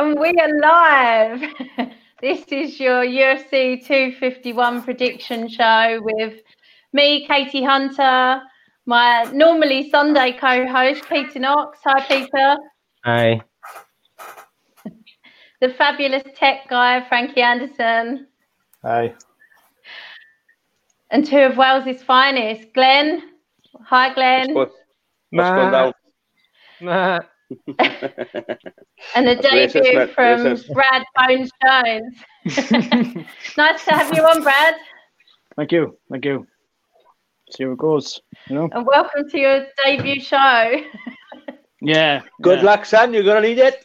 And we are live. This is your UFC 251 prediction show with me, Katie Hunter, my normally Sunday co-host, Peter Knox. Hi, Peter. Hi. The fabulous tech guy, Frankie Anderson. Hi. And two of Wales's finest, Glenn. Hi, Glenn. What's nah. And a debut from Brad Bones Jones. Nice to have you on, Brad. Thank you. See how it goes, you know. And welcome to your debut show. Yeah. Good luck, son. You're gonna need it.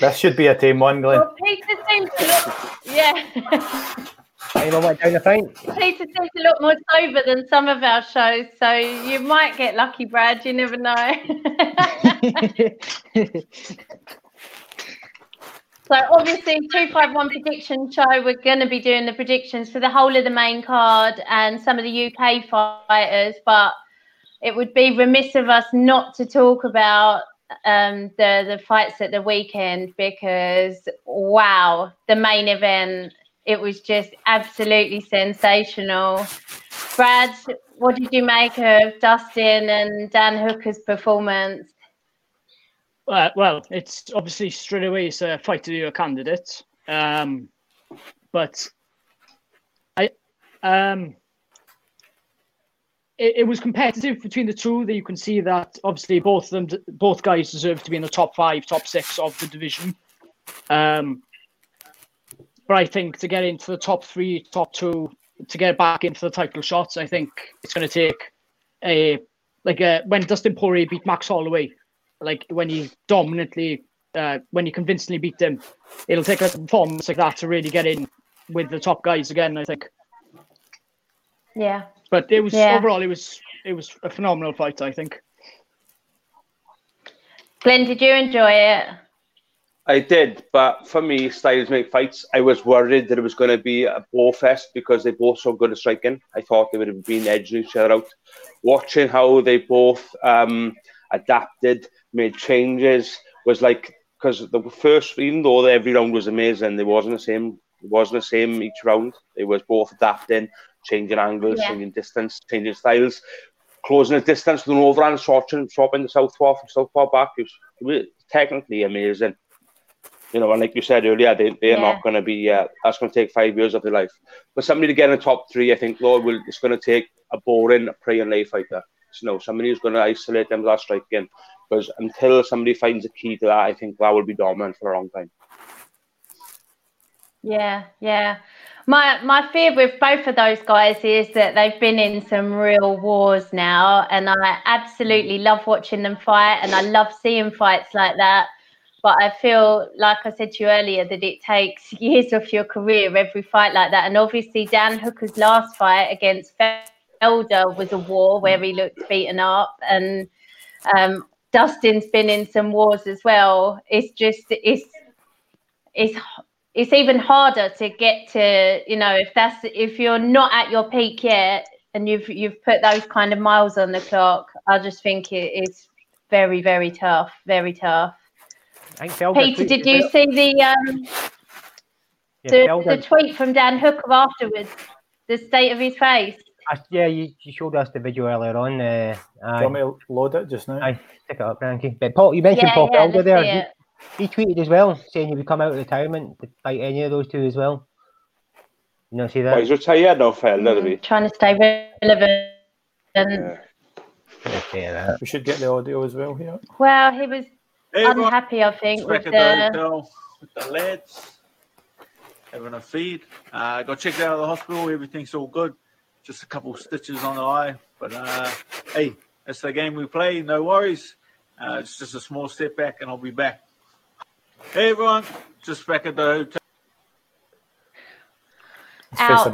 That should be a team one, Glenn. Well, Peter seems a lot. Yeah. Peter seems a lot more sober than some of our shows, so you might get lucky, Brad. You never know. So obviously, 251 prediction show. We're going to be doing the predictions for the whole of the main card and some of the UK fighters, but it would be remiss of us not to talk about the fights at the weekend because wow, the main event. It was just absolutely sensational. Brad, what did you make of Dustin and Dan Hooker's performance? Well, it's obviously straight away it's a fight to be a candidate. But it was competitive between the two. That you can see that obviously both guys deserve to be in the top five, top six of the division. But I think to get into the top three, top two, to get back into the title shots, I think it's going to take when Dustin Poirier beat Max Holloway, like when he convincingly beat him, it'll take a performance like that to really get in with the top guys again, I think. Yeah. But it was overall, it was a phenomenal fight, I think. Glenn, did you enjoy it? I did, but for me, styles make fights. I was worried that it was going to be a bore fest because they both so good at striking. I thought they would have been edging each other out. Watching how they both adapted, made changes, was like, because the first, even though every round was amazing, it wasn't the same each round. They was both adapting, changing angles, changing distance, changing styles, closing the distance with an overhand, swapping the southpaw back. It was technically amazing. You know, and like you said earlier, they're not going to be, that's going to take 5 years of their life. But somebody to get in the top three, I think, it's going to take a boring, pray and lay fighter. So, no, somebody who's going to isolate them with that striking. Because until somebody finds a key to that, I think that will be dominant for a long time. Yeah. My fear with both of those guys is that they've been in some real wars now. And I absolutely love watching them fight. And I love seeing fights like that. But I feel, like I said to you earlier, that it takes years off your career, every fight like that. And obviously, Dan Hooker's last fight against Felder was a war where he looked beaten up. And Dustin's been in some wars as well. It's just, it's even harder to get to, you know, if you're not at your peak yet and you've put those kind of miles on the clock, I just think it's very, very tough, very tough. Peter, did you see the tweet from Dan Hooker afterwards? The state of his face. You showed us the video earlier on. Do you want me to load it just now? I stick it up, Frankie. But Paul, you mentioned Paul Felder there. He tweeted as well, saying he would come out of retirement to fight any of those two as well. You know, see that? Well, he's retired now, Felder. Trying to stay relevant. Yeah. We should get the audio as well here. Well, he was. Everyone unhappy, I think, with the hotel, with the lads, having a feed. Got checked out of the hospital. Everything's all good. Just a couple of stitches on the eye. But, hey, that's the game we play. No worries. It's just a small step back, and I'll be back. Hey, everyone. Just back at the hotel. Ouch.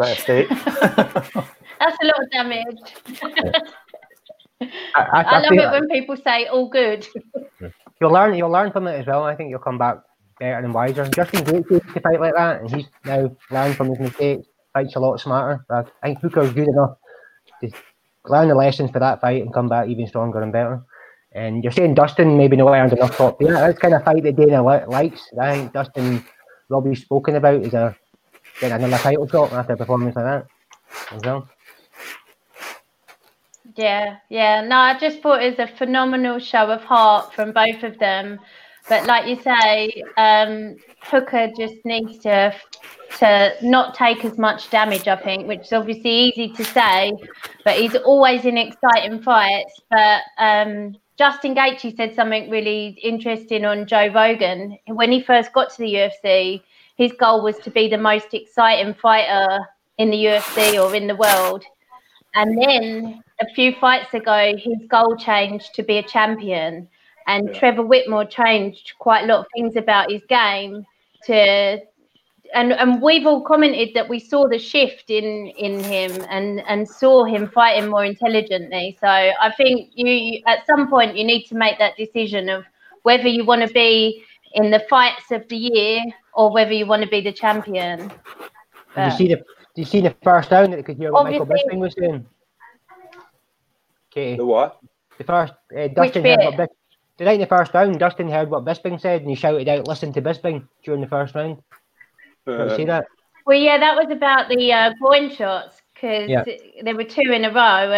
That's a lot of damage. I love it when people say, all good. You'll learn from it as well. I think you'll come back better and wiser. Justin Gaethje used to fight like that, and he's now learned from his mistakes. Fights a lot smarter. But I think Hooker's good enough to learn the lessons for that fight and come back even stronger and better. And you're saying Dustin maybe no round enough top. Yeah, that's the kind of fight that Dana likes. I think Dustin will be spoken about as a getting another title shot after a performance like that as well. Yeah. No, I just thought it was a phenomenal show of heart from both of them. But like you say, Hooker just needs to not take as much damage, I think, which is obviously easy to say, but he's always in exciting fights. But Justin Gaethje said something really interesting on Joe Rogan. When he first got to the UFC, his goal was to be the most exciting fighter in the UFC or in the world. And then a few fights ago, his goal changed to be a champion. And yeah, Trevor Whitmore changed quite a lot of things about his game to... And we've all commented that we saw the shift in him and saw him fighting more intelligently. So I think you at some point you need to make that decision of whether you want to be in the fights of the year or whether you want to be the champion. But, do you see the first down that could hear what Michael Bisping was doing? Okay. The what? The first Dustin heard what Bisping, the first round, Dustin heard what Bisping said and he shouted out, "Listen to Bisping" during the first round. Did you see that? Well, yeah, that was about the groin shots because there were two in a row,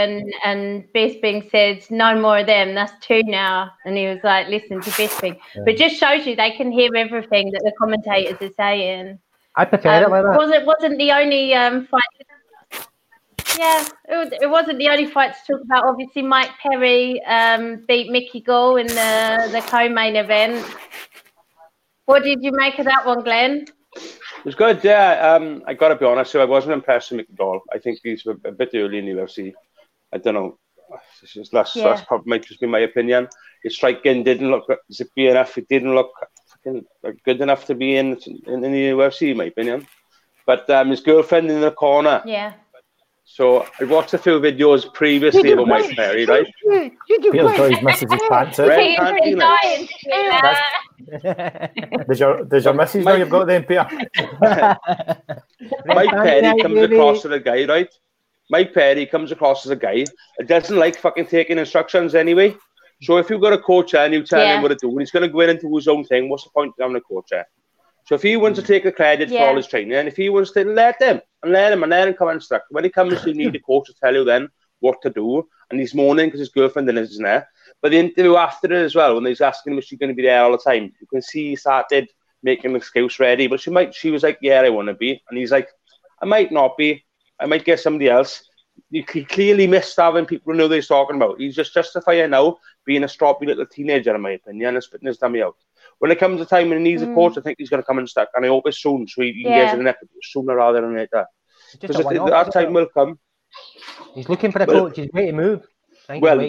and Bisping said, "No more of them. That's two now." And he was like, "Listen to Bisping," but it just shows you they can hear everything that the commentators are saying. I prefer it like that. Wasn't the only fight. Yeah, it wasn't the only fight to talk about. Obviously, Mike Perry beat Mickey Gall in the co-main event. What did you make of that one, Glenn? It was good, yeah. I got to be honest, so I wasn't impressed with Mickey Gall. I think he's a bit early in the UFC. I don't know. That's probably might just be my opinion. His striking didn't look zippy enough. It didn't look good enough to be in the UFC, in my opinion. But his girlfriend in the corner. Yeah. So I watched a few videos previously about Mike Perry, right? He messes his pants out. Does your missus know you've got them, Pierre? Mike Perry comes across as a guy, right? Mike Perry comes across as a guy that doesn't like fucking taking instructions anyway. So if you've got a coach and you tell him what to do, and he's going to go in and do his own thing, what's the point of having a coach there? So if he wants to take the credit for all his training, and if he wants to let him come and instruct. When he comes, you need a coach to tell you then what to do. And he's moaning because his girlfriend isn't there. But the interview after it as well, when he's asking him if she's going to be there all the time, you can see he started making an excuse ready. But she was like, "Yeah, I want to be." And he's like, "I might not be. I might get somebody else." He clearly missed having people know what he's talking about. He's just justifying now being a stroppy little teenager, in my opinion, and spitting his dummy out. When it comes to time when he needs a coach, I think he's going to come and stuck, and I hope it's soon, so he can get it in it sooner rather than later. Because that time will come. He's looking for a coach. He's ready to move. Well,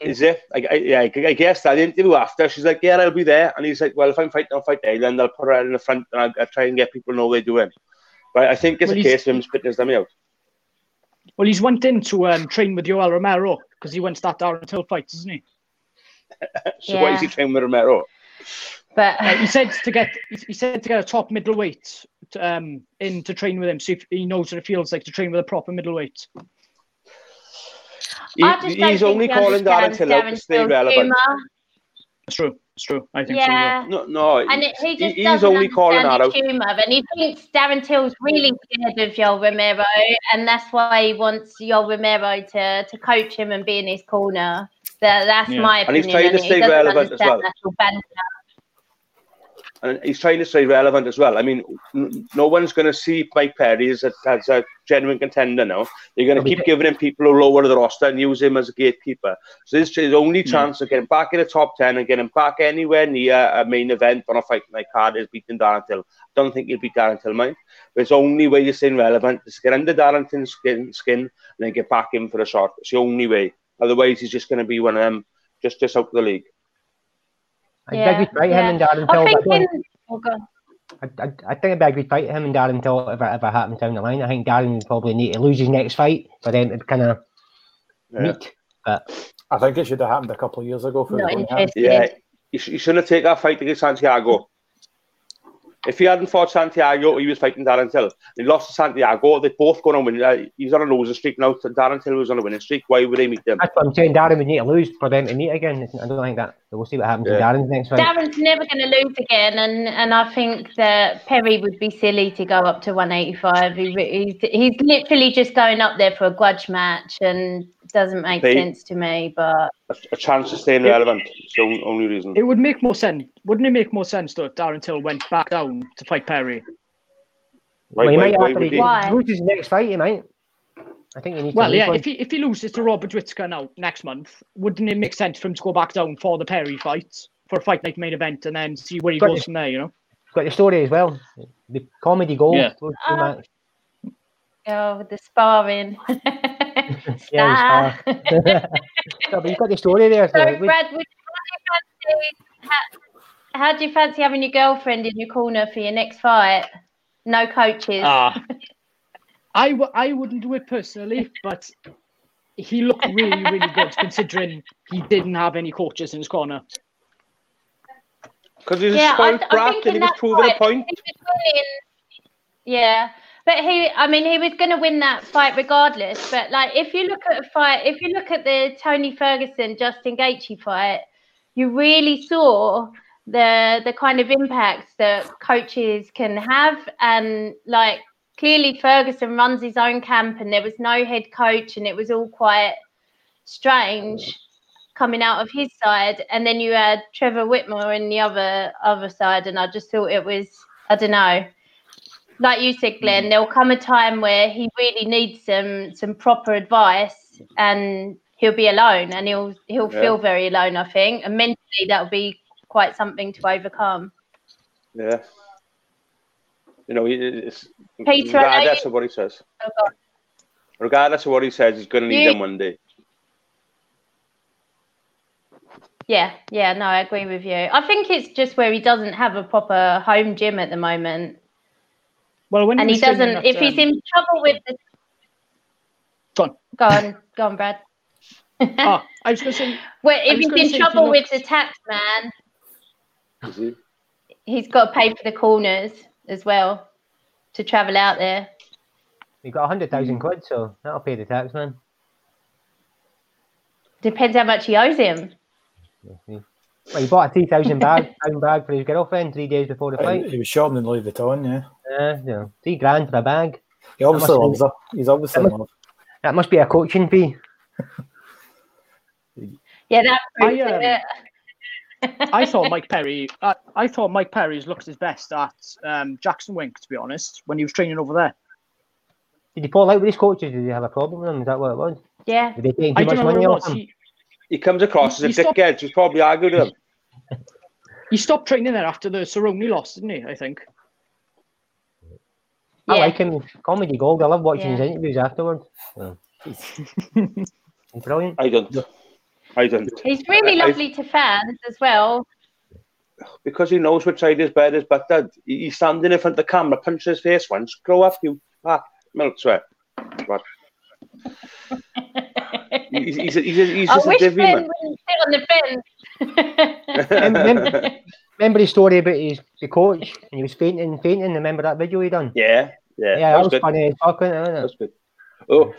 is it? I guess that interview after, she's like, "Yeah, I'll be there," and he's like, "Well, if I'm fighting, I'll fight there. Then I'll put her in the front, and I'll try and get people to know what they're doing." But I think it's a case of him spitting his dummy out. Well, he's went in to train with Yoel Romero because he went to that Darren Till fight, doesn't he? So why is he training with Romero? But he said to get a top middleweight in to train with him, so he knows what it feels like to train with a proper middleweight. He's only calling Darren Till out to stay relevant. It's true. I think so. No. And he's only calling that out. And he thinks Darren Till's really scared of Yoel Romero, and that's why he wants Yoel Romero to coach him and be in his corner. That's my opinion. And he's trying to stay relevant as well. I mean, no one's going to see Mike Perry as a genuine contender now. They're going to keep giving him people who lower the roster and use him as a gatekeeper. So this is his only chance to get him back in the top 10 and get him back anywhere near a main event on a fight night card is beating Darren Till. I don't think he'll beat Darren Till, mate. But it's only way you're staying relevant is to get under Darren Till's skin and then get back in for a shot. It's the only way. Otherwise, he's just going to be one of them, just out of the league. I think it'd be a good fight him and Darren Till if it ever happened down the line. I think Darren would probably need to lose his next fight for them to kind of meet. But I think it should have happened a couple of years ago. You shouldn't have taken that fight against Santiago. If he hadn't fought Santiago, he was fighting Darren Till. He lost to Santiago. They're both going to win. He's on a losing streak now. Darren Till was on a winning streak. Why would they meet them? That's what I'm saying. Darren would need to lose for them to meet again. I don't think that. We'll see what happens to Darren's next fight. Darren's never going to lose again. And I think that Perry would be silly to go up to 185. He's literally just going up there for a grudge match. And it doesn't make sense to me. But a chance of staying relevant. It's the only reason. It would make more sense. Wouldn't it make more sense though if Darren Till went back down to fight Perry? Well, he might have to lose his next fight, he might. I think you need to lose one. If he loses to Robert Whittaker now next month, wouldn't it make sense for him to go back down for the Perry fight, for a fight night main event, and then see where he goes from there, you know? It's got the story as well. The comedy gold. Yeah. Oh, the sparring. But you've got the story there. So Brad, how do you fancy having your girlfriend in your corner for your next fight? No coaches. I wouldn't do it personally, but he looked really, really good considering he didn't have any coaches in his corner. Because he's a spoiled brat and he was proving a point. Yeah. But he was going to win that fight regardless. But if you look at the Tony Ferguson, Justin Gaethje fight, you really saw the kind of impacts that coaches can have. And clearly Ferguson runs his own camp and there was no head coach and it was all quite strange coming out of his side. And then you had Trevor Whitmore in the other side. And I just thought it was, I don't know. Like you said, Glenn, there'll come a time where he really needs some proper advice and he'll be alone and he'll feel very alone, I think. And mentally, that'll be quite something to overcome. Yeah. You know, regardless of what he says. Oh, God. Regardless of what he says, he's going to need them one day. Yeah, no, I agree with you. I think it's just where he doesn't have a proper home gym at the moment. Well, when and he doesn't. If he's in trouble with the... Go on, Brad. I was going to say. Well, if he's in trouble with the tax man, he's got to pay for the corners as well to travel out there. You got 100,000 quid, so that'll pay the tax man. Depends how much he owes him. Well, he bought a 3,000 bag for his girlfriend 3 days before the fight. He was shopping in Louis Vuitton, $3,000 for a bag. He obviously loves her. He's obviously in love. That must be a coaching fee. Yeah, that proves it. I thought Mike Perry's looked his best at Jackson Wink, to be honest, when he was training over there. Did he fall out with his coaches? Did he have a problem with them? Is that what it was? Yeah. Did they take too much money off him? He comes across as a dickhead. He's probably argued with him. He stopped training there after the Cerrone loss, didn't he? I think. Yeah. I like him. Comedy gold. I love watching his interviews afterwards. Oh. He's brilliant. I don't. He's really lovely to fans as well. Because he knows which side his bed is battered. He's standing in front of the camera, punching his face once. Grow up, you milk sweat. Right. He's just a divvy man. I wish Ben wouldn't sit on the bench. Remember his story about the coach and he was fainting? Remember that video he done? Yeah, that was funny as fuck, wasn't it? That was good. Oh,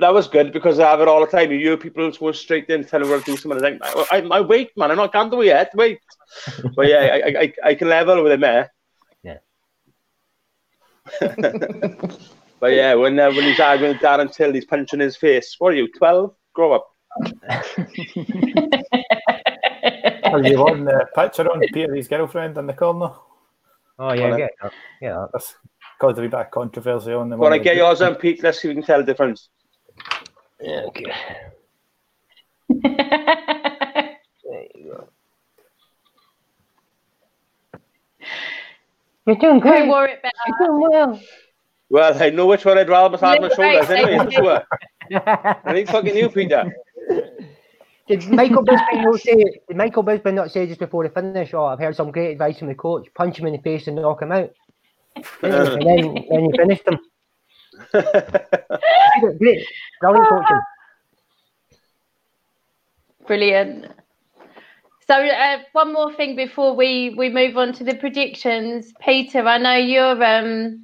that was good because I have it all the time. You hear people go straight in, tell him what to do, something. I think, I wait, man, I'm not going to yet. Wait, but yeah, I can level with him there. Yeah. But yeah, when he's arguing with Darren Till, he's punching his face. What are you, 12? Grow up. Are you on the picture on Peter's girlfriend in the corner? Oh yeah, yeah. That's caused a wee bit of controversy on them. Want to get yours on, Pete? Let's see if we can tell the difference. Yeah, okay. There you go. You're doing great. I wore it better. You're doing well. Well, I know which one I'd rather have on my shoulders anyway. I think fucking you, Peter. Did Michael Bisping not say just before the finish, oh, I've heard some great advice from the coach, punch him in the face and knock him out? And then you finished him. Great. Brilliant coaching. Brilliant. So one more thing before we move on to the predictions. Peter, I know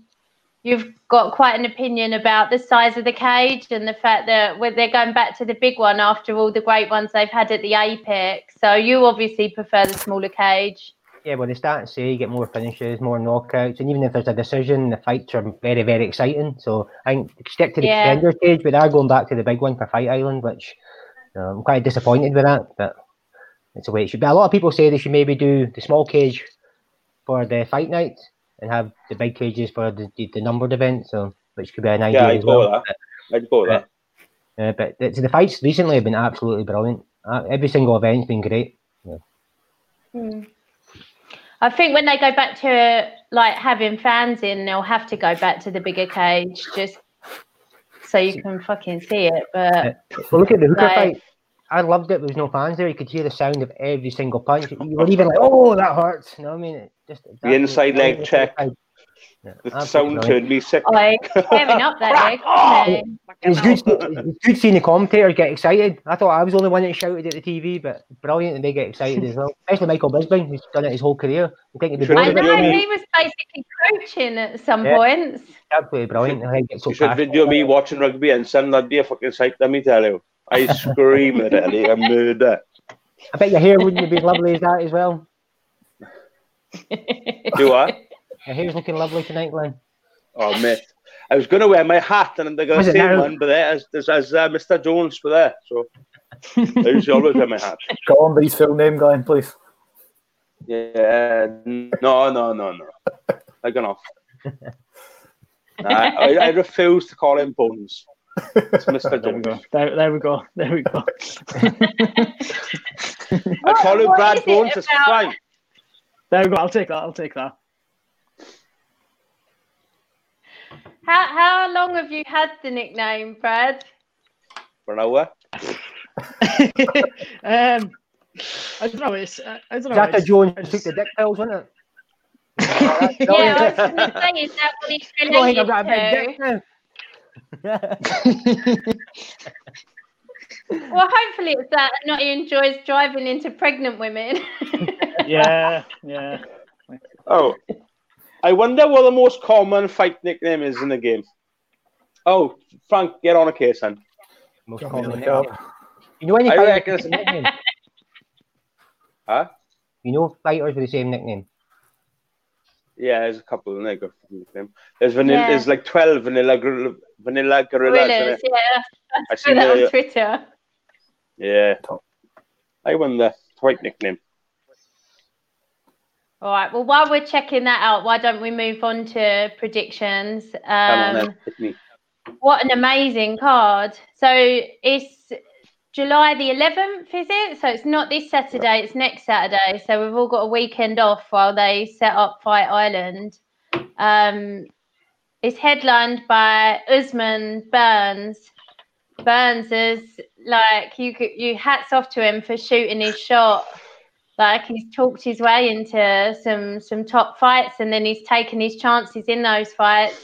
you've got quite an opinion about the size of the cage and the fact that they're going back to the big one after all the great ones they've had at the Apex. So you obviously prefer the smaller cage. Yeah, well, they start to say you get more finishes, more knockouts, and even if there's a decision, the fights are very, very exciting. So I think stick to the contender cage, but they are going back to the big one for Fight Island, which I'm quite disappointed with that, but it's the way it should be. A lot of people say they should maybe do the small cage for the fight night and have the big cages for the numbered event, so which could be an idea as well. I'd go with that. But the fights recently have been absolutely brilliant. Every single event's been great. Yeah. Mm. I think when they go back to like having fans in, they'll have to go back to the bigger cage just so you can fucking see it. But well, look at the Hooker fight. I loved it. There was no fans there. You could hear the sound of every single punch. You were even like, "Oh, that hurts." You know what I mean? It just the inside leg check. Yeah, the sound turned me sick. Giving up that leg. It's good seeing the commentator get excited. I thought I was the only one that shouted at the TV, but brilliant and they get excited as well. Especially Michael Bisping, who's done it his whole career. He was basically coaching at some points. Absolutely brilliant. You should video me watching rugby and Sam, that'd be a fucking sight, let me tell you. I scream at it like a murder. I bet your hair wouldn't be as lovely as that as well. Do what? Your hair's looking lovely tonight, Glenn. Oh, mate. I was going to wear my hat and they're going to say one, but there's Mr. Jones for there. So I usually always wear my hat. Go on, but his full name, Glenn, please. Yeah. No. I've gone off. I refuse to call him Bones. It's Mr. Jones. There we go. I call him Brad Bones. It's fine. There we go. I'll take that. How long have you had the nickname, Brad? For an hour. I don't know. I don't know. Jack Jones took the dick pills, wasn't it? I was going to say, is that what he's related to? Well, hopefully it's that and not he enjoys driving into pregnant women. yeah. Oh, I wonder what the most common fight nickname is in the game. Oh, Frank, get on a case, then. Most common nickname. You know any fighters with the same nickname? Huh? You know fighters with the same nickname? Yeah, there's a couple of them. There's like 12 vanilla gorillas. Gorillas, yeah. I saw that on Twitter. Yeah. I won the white nickname. All right. Well, while we're checking that out, why don't we move on to predictions? Come on, hit me. What an amazing card. So it's July the 11th, is it? So it's not this Saturday, it's next Saturday. So we've all got a weekend off while they set up Fight Island. It's headlined by Usman Burns. Burns is like, you hats off to him for shooting his shot. Like he's talked his way into some top fights and then he's taken his chances in those fights.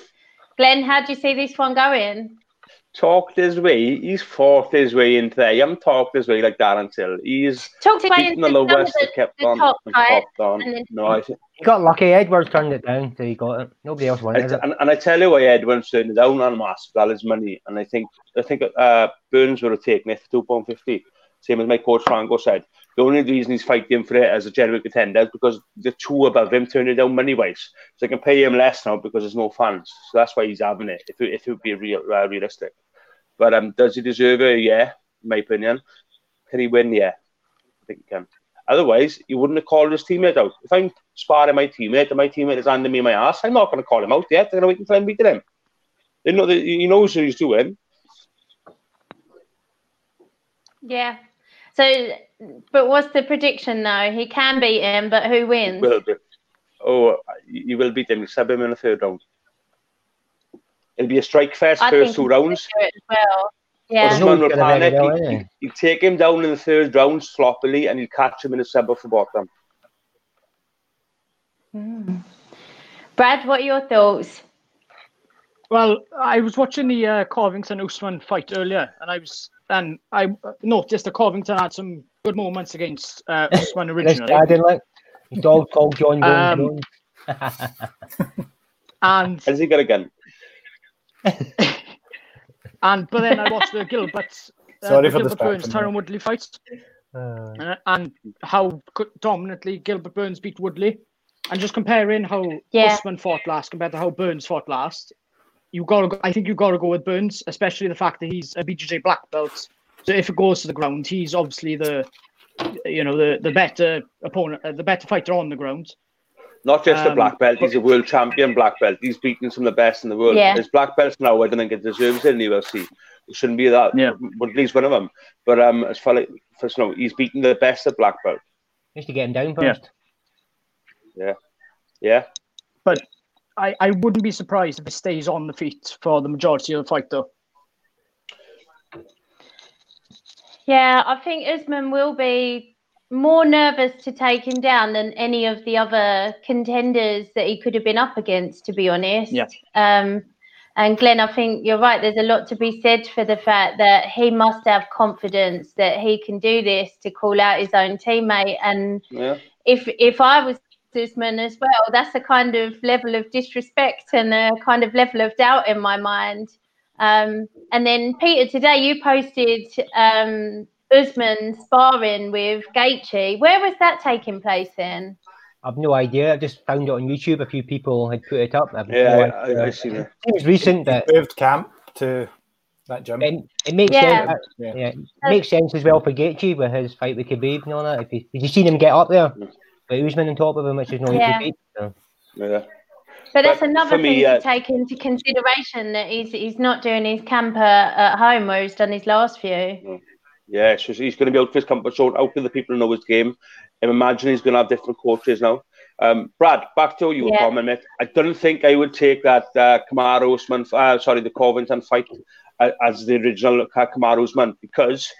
Glenn, how do you see this one going? Talked his way. He's fought his way into there. He hasn't talked his way like Darren Till. He's talked his way into the lowest and kept on and popped on. He got lucky. Edwards turned it down, so he got it. Nobody else wanted it. And I tell you why Edwards turned it down on mass for all his money. And I think Burns would have taken it for £2.50. Same as my coach Franco said. The only reason he's fighting for it as a general contender is because the two above him turned it down money-wise. So they can pay him less now because there's no fans. So that's why he's having it, if it would be realistic. But does he deserve it? Yeah, in my opinion. Can he win? Yeah, I think he can. Otherwise, he wouldn't have called his teammate out. If I'm sparring my teammate and my teammate is handing me my ass, I'm not going to call him out yet. They're going to wait until I'm beating him. They know that he knows what he's doing. Yeah. So, but what's the prediction though? He can beat him, but who wins? You will beat him. You sub him in the third round. It'll be a strike fest first two rounds. Well. Yeah. Usman will panic. He'll take him down in the third round sloppily, and he'll catch him in the sub off the bottom. Mm. Brad, what are your thoughts? Well, I was watching the Covington-Usman fight earlier, and I noticed that Covington had some good moments against Usman originally. I didn't like dog called John Jones. And has he got a gun? But then I watched the Gilbert Burns Tyron Woodley fight, and how dominantly Gilbert Burns beat Woodley, and just comparing how Usman fought last compared to how Burns fought last. I think you've got to go with Burns, especially the fact that he's a BJJ black belt. So if it goes to the ground, he's obviously the better opponent, the better fighter on the ground. Not just a black belt; he's a world champion black belt. He's beaten some of the best in the world. Yeah. His black belts now, I don't think it deserves it in the UFC. It shouldn't be that. Yeah. But at least one of them. But as far as no, he's beaten the best at black belt. Used to get him down first. Yeah. But I wouldn't be surprised if it stays on the feet for the majority of the fight, though. Yeah, I think Usman will be more nervous to take him down than any of the other contenders that he could have been up against, to be honest. Yeah. And Glenn, I think you're right. There's a lot to be said for the fact that he must have confidence that he can do this to call out his own teammate. And if I was Usman as well, that's a kind of level of disrespect and a kind of level of doubt in my mind. And then Peter, today you posted Usman sparring with Gaethje. Where was that taking place then? I've no idea. I just found it on YouTube. A few people had put it up. I see that. It was recent. That moved camp to that gym. It makes sense. Yeah, it makes sense as well for Gaethje with his fight with Khabib and all that. If you seen him get up there? But Usman on top of him, which is not easy. Yeah. So that's another thing to take into consideration, that he's not doing his camper at home where he's done his last few. Yeah, so he's going to be out for his comfort zone, out with the people who know his game. And imagine he's going to have different coaches now. Brad, back to you a comment, mate. I don't think I would take that Kamaru Usman, the Covington fight as the original Kamaru Usman, because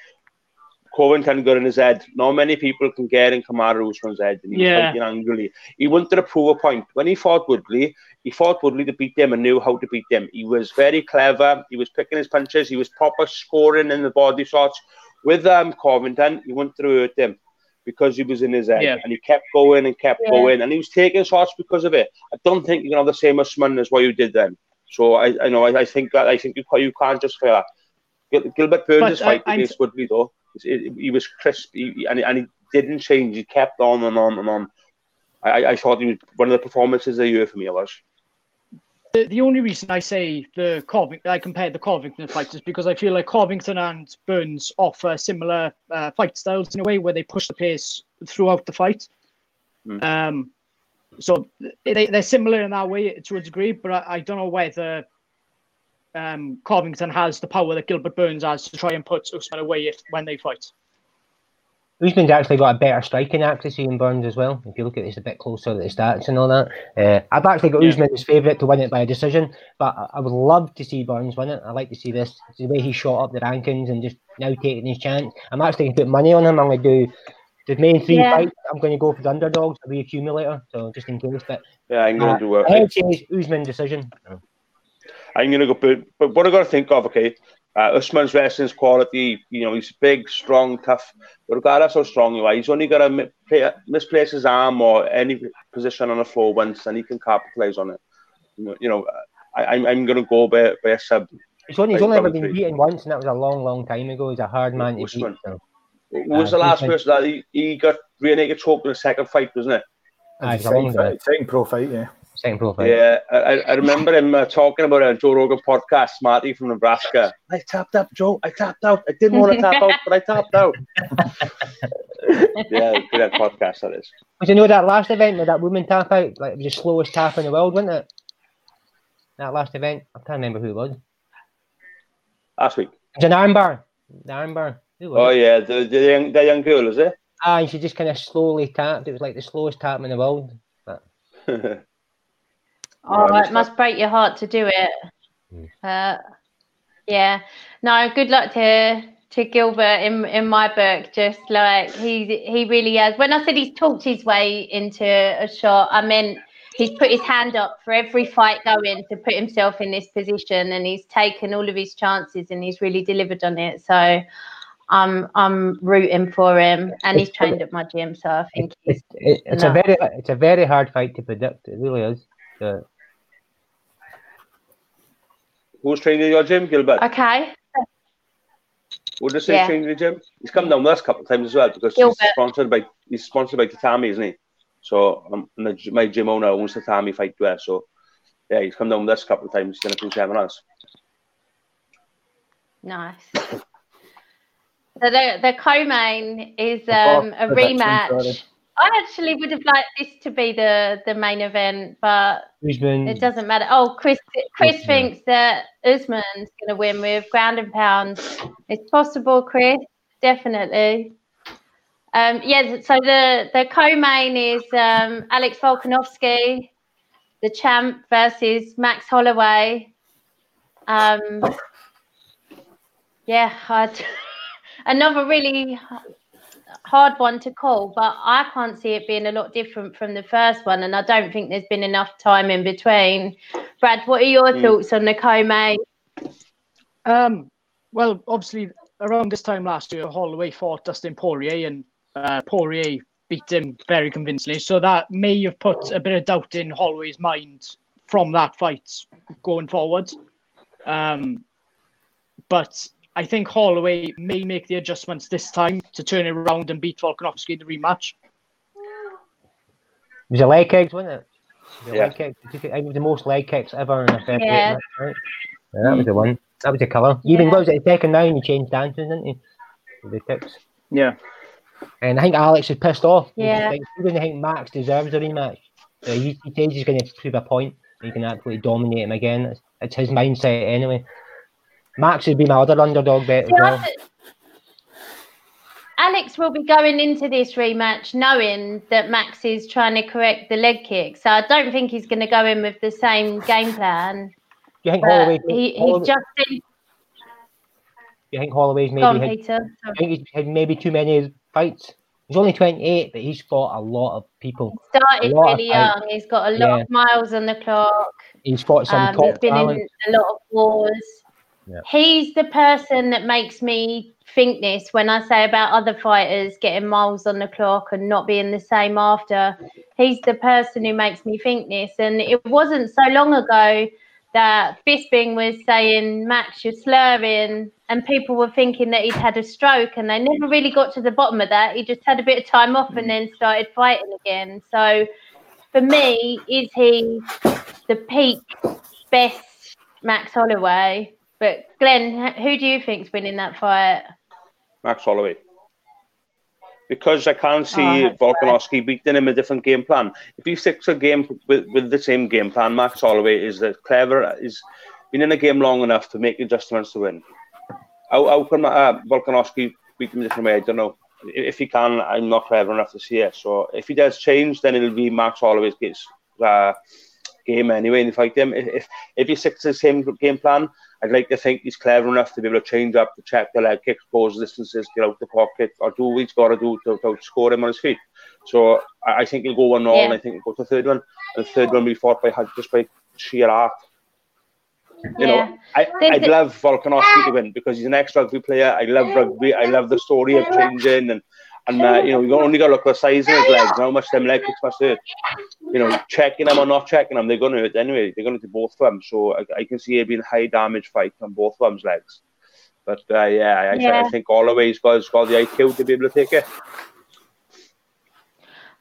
Covington got in his head. Not many people can get in Kamaru Usman's head. And he was fighting angrily. He wanted to prove a point. When he fought Woodley to beat him and knew how to beat him. He was very clever. He was picking his punches. He was proper scoring in the body shots. With Covington, he wanted to hurt him because he was in his head. And he kept going and kept going. And he was taking shots because of it. I don't think you can have the same Usman as what you did then. So I think you can't just fail that. Gilbert Burns' fight against Woodley, though, he was crisp, and he didn't change. He kept on and on and on. I thought he was one of the performances of the year for me. It was. The only reason I say I compared the Covington fight is because I feel like Covington and Burns offer similar fight styles in a way where they push the pace throughout the fight. So they're similar in that way to a degree, but I don't know whether Covington has the power that Gilbert Burns has to try and put Usman away when they fight. Usman's actually got a better striking accuracy than Burns as well. If you look at this a bit closer at the stats and all that, I've actually got Usman's favourite to win it by a decision, but I would love to see Burns win it. I like to see this, the way he shot up the rankings and just now taking his chance. I'm actually going to put money on him. I'm going to do the main three fights. I'm going to go for the underdogs, the accumulator, so just in case. But I'm going to do it. I'd say Usman decision. I'm going to go, but what I've got to think of, Usman's wrestling's quality, he's big, strong, tough, but regardless how strong you are, he's only got to misplace his arm or any position on the floor once, and he can capitalise on it. I'm going to go by a sub. He's only ever been beaten once, and that was a long, long time ago. He's a hard man to beat. Who was the last person that he got rear naked choked in the second fight, wasn't it? Second pro fight. Yeah, I remember him talking about a Joe Rogan podcast, Smarty from Nebraska. I tapped up, Joe. I tapped out. I didn't want to tap out, but I tapped out. Good podcast that is. But you know that last event with that woman tap out? Like, it was the slowest tap in the world, wasn't it? That last event. I can't remember who it was. Last week. It was an armbar. The armbar. Oh, yeah. The young girl, is it? Ah, and she just kind of slowly tapped. It was like the slowest tap in the world. But... Oh, it must break your heart to do it. No, good luck to Gilbert in my book. Just like he really has. When I said he's talked his way into a shot, I meant He's put his hand up for every fight going to put himself in this position, and he's taken all of his chances and he's really delivered on it. So I'm rooting for him, and he's trained at my gym, so I think it's a very hard fight to predict. It really is. So. Who's trained in your gym, Gilbert? Okay. What does he say? Trained in the gym? He's come down with us a couple of times as well because he's sponsored by Tatami, isn't he? So my gym owner owns Tatami Fight Wear. So yeah, he's come down with us a couple of times. He's going to come on us. Nice. So the co-main is a rematch. I actually would have liked this to be the main event, but it doesn't matter. Oh, Chris thinks that Usman's going to win with ground and pound. It's possible, Chris. Definitely. So the co-main is Alex Volkanovski, the champ, versus Max Holloway. Another really hard one to call, but I can't see it being a lot different from the first one, and I don't think there's been enough time in between. Brad, what are your thoughts on the co-main? Well, obviously, around this time last year, Holloway fought Dustin Poirier, and Poirier beat him very convincingly, so that may have put a bit of doubt in Holloway's mind from that fight going forward. But I think Holloway may make the adjustments this time to turn it around and beat Volkanovski in the rematch. It was a leg kicks, wasn't it? It was the most leg kicks ever in a fair fight, right? Yeah, that was the one. That was the colour. Even was it the second round, he changed dances, didn't he? With the kicks. Yeah. And I think Alex is pissed off. Yeah. He doesn't think Max deserves a rematch. So he thinks he's going to prove a point and he can absolutely dominate him again. It's his mindset anyway. Max would be my other underdog bet as well. Alex will be going into this rematch knowing that Max is trying to correct the leg kick, so I don't think he's going to go in with the same game plan. Do you think Holloway? You think Holloway's had maybe too many fights? He's only 28, but he's fought a lot of people. He started really young. He's got a lot of miles on the clock. He's fought some top talent. He's been in a lot of wars. Yeah. He's the person that makes me think this when I say about other fighters getting miles on the clock and not being the same after. He's the person who makes me think this. And it wasn't so long ago that Bisping was saying, Max, you're slurring, and people were thinking that he'd had a stroke, and they never really got to the bottom of that. He just had a bit of time off and then started fighting again. So for me, is he the peak best Max Holloway? But Glenn, who do you think's winning that fight? Max Holloway. Because I can't see Volkanovski beating him a different game plan. If he sticks a game with the same game plan, Max Holloway is clever. He's been in the game long enough to make adjustments to win. How can Volkanovski beat him a different way? I don't know. If he can, I'm not clever enough to see it. So if he does change, then it'll be Max Holloway's game anyway in the fight. If he sticks to the same game plan, I'd like to think he's clever enough to be able to change up, to check the leg kicks, close distances, get out the pocket, or do what he's got to do to score him on his feet. So I think he'll go 1-0, and I think he'll go to the third one. And the third one will be fought by sheer art. You know, I'd love Volkanovski to win because he's an ex-rugby player. I love rugby. I love the story of changing and you know, you only got to look at the size of his legs and how much them leg kicks must hurt. You know, checking them or not checking them, they're going to hurt anyway. They're going to do both of them. So I can see it being a high damage fight on both of them's legs. But I think Holloway's got the IQ to be able to take it.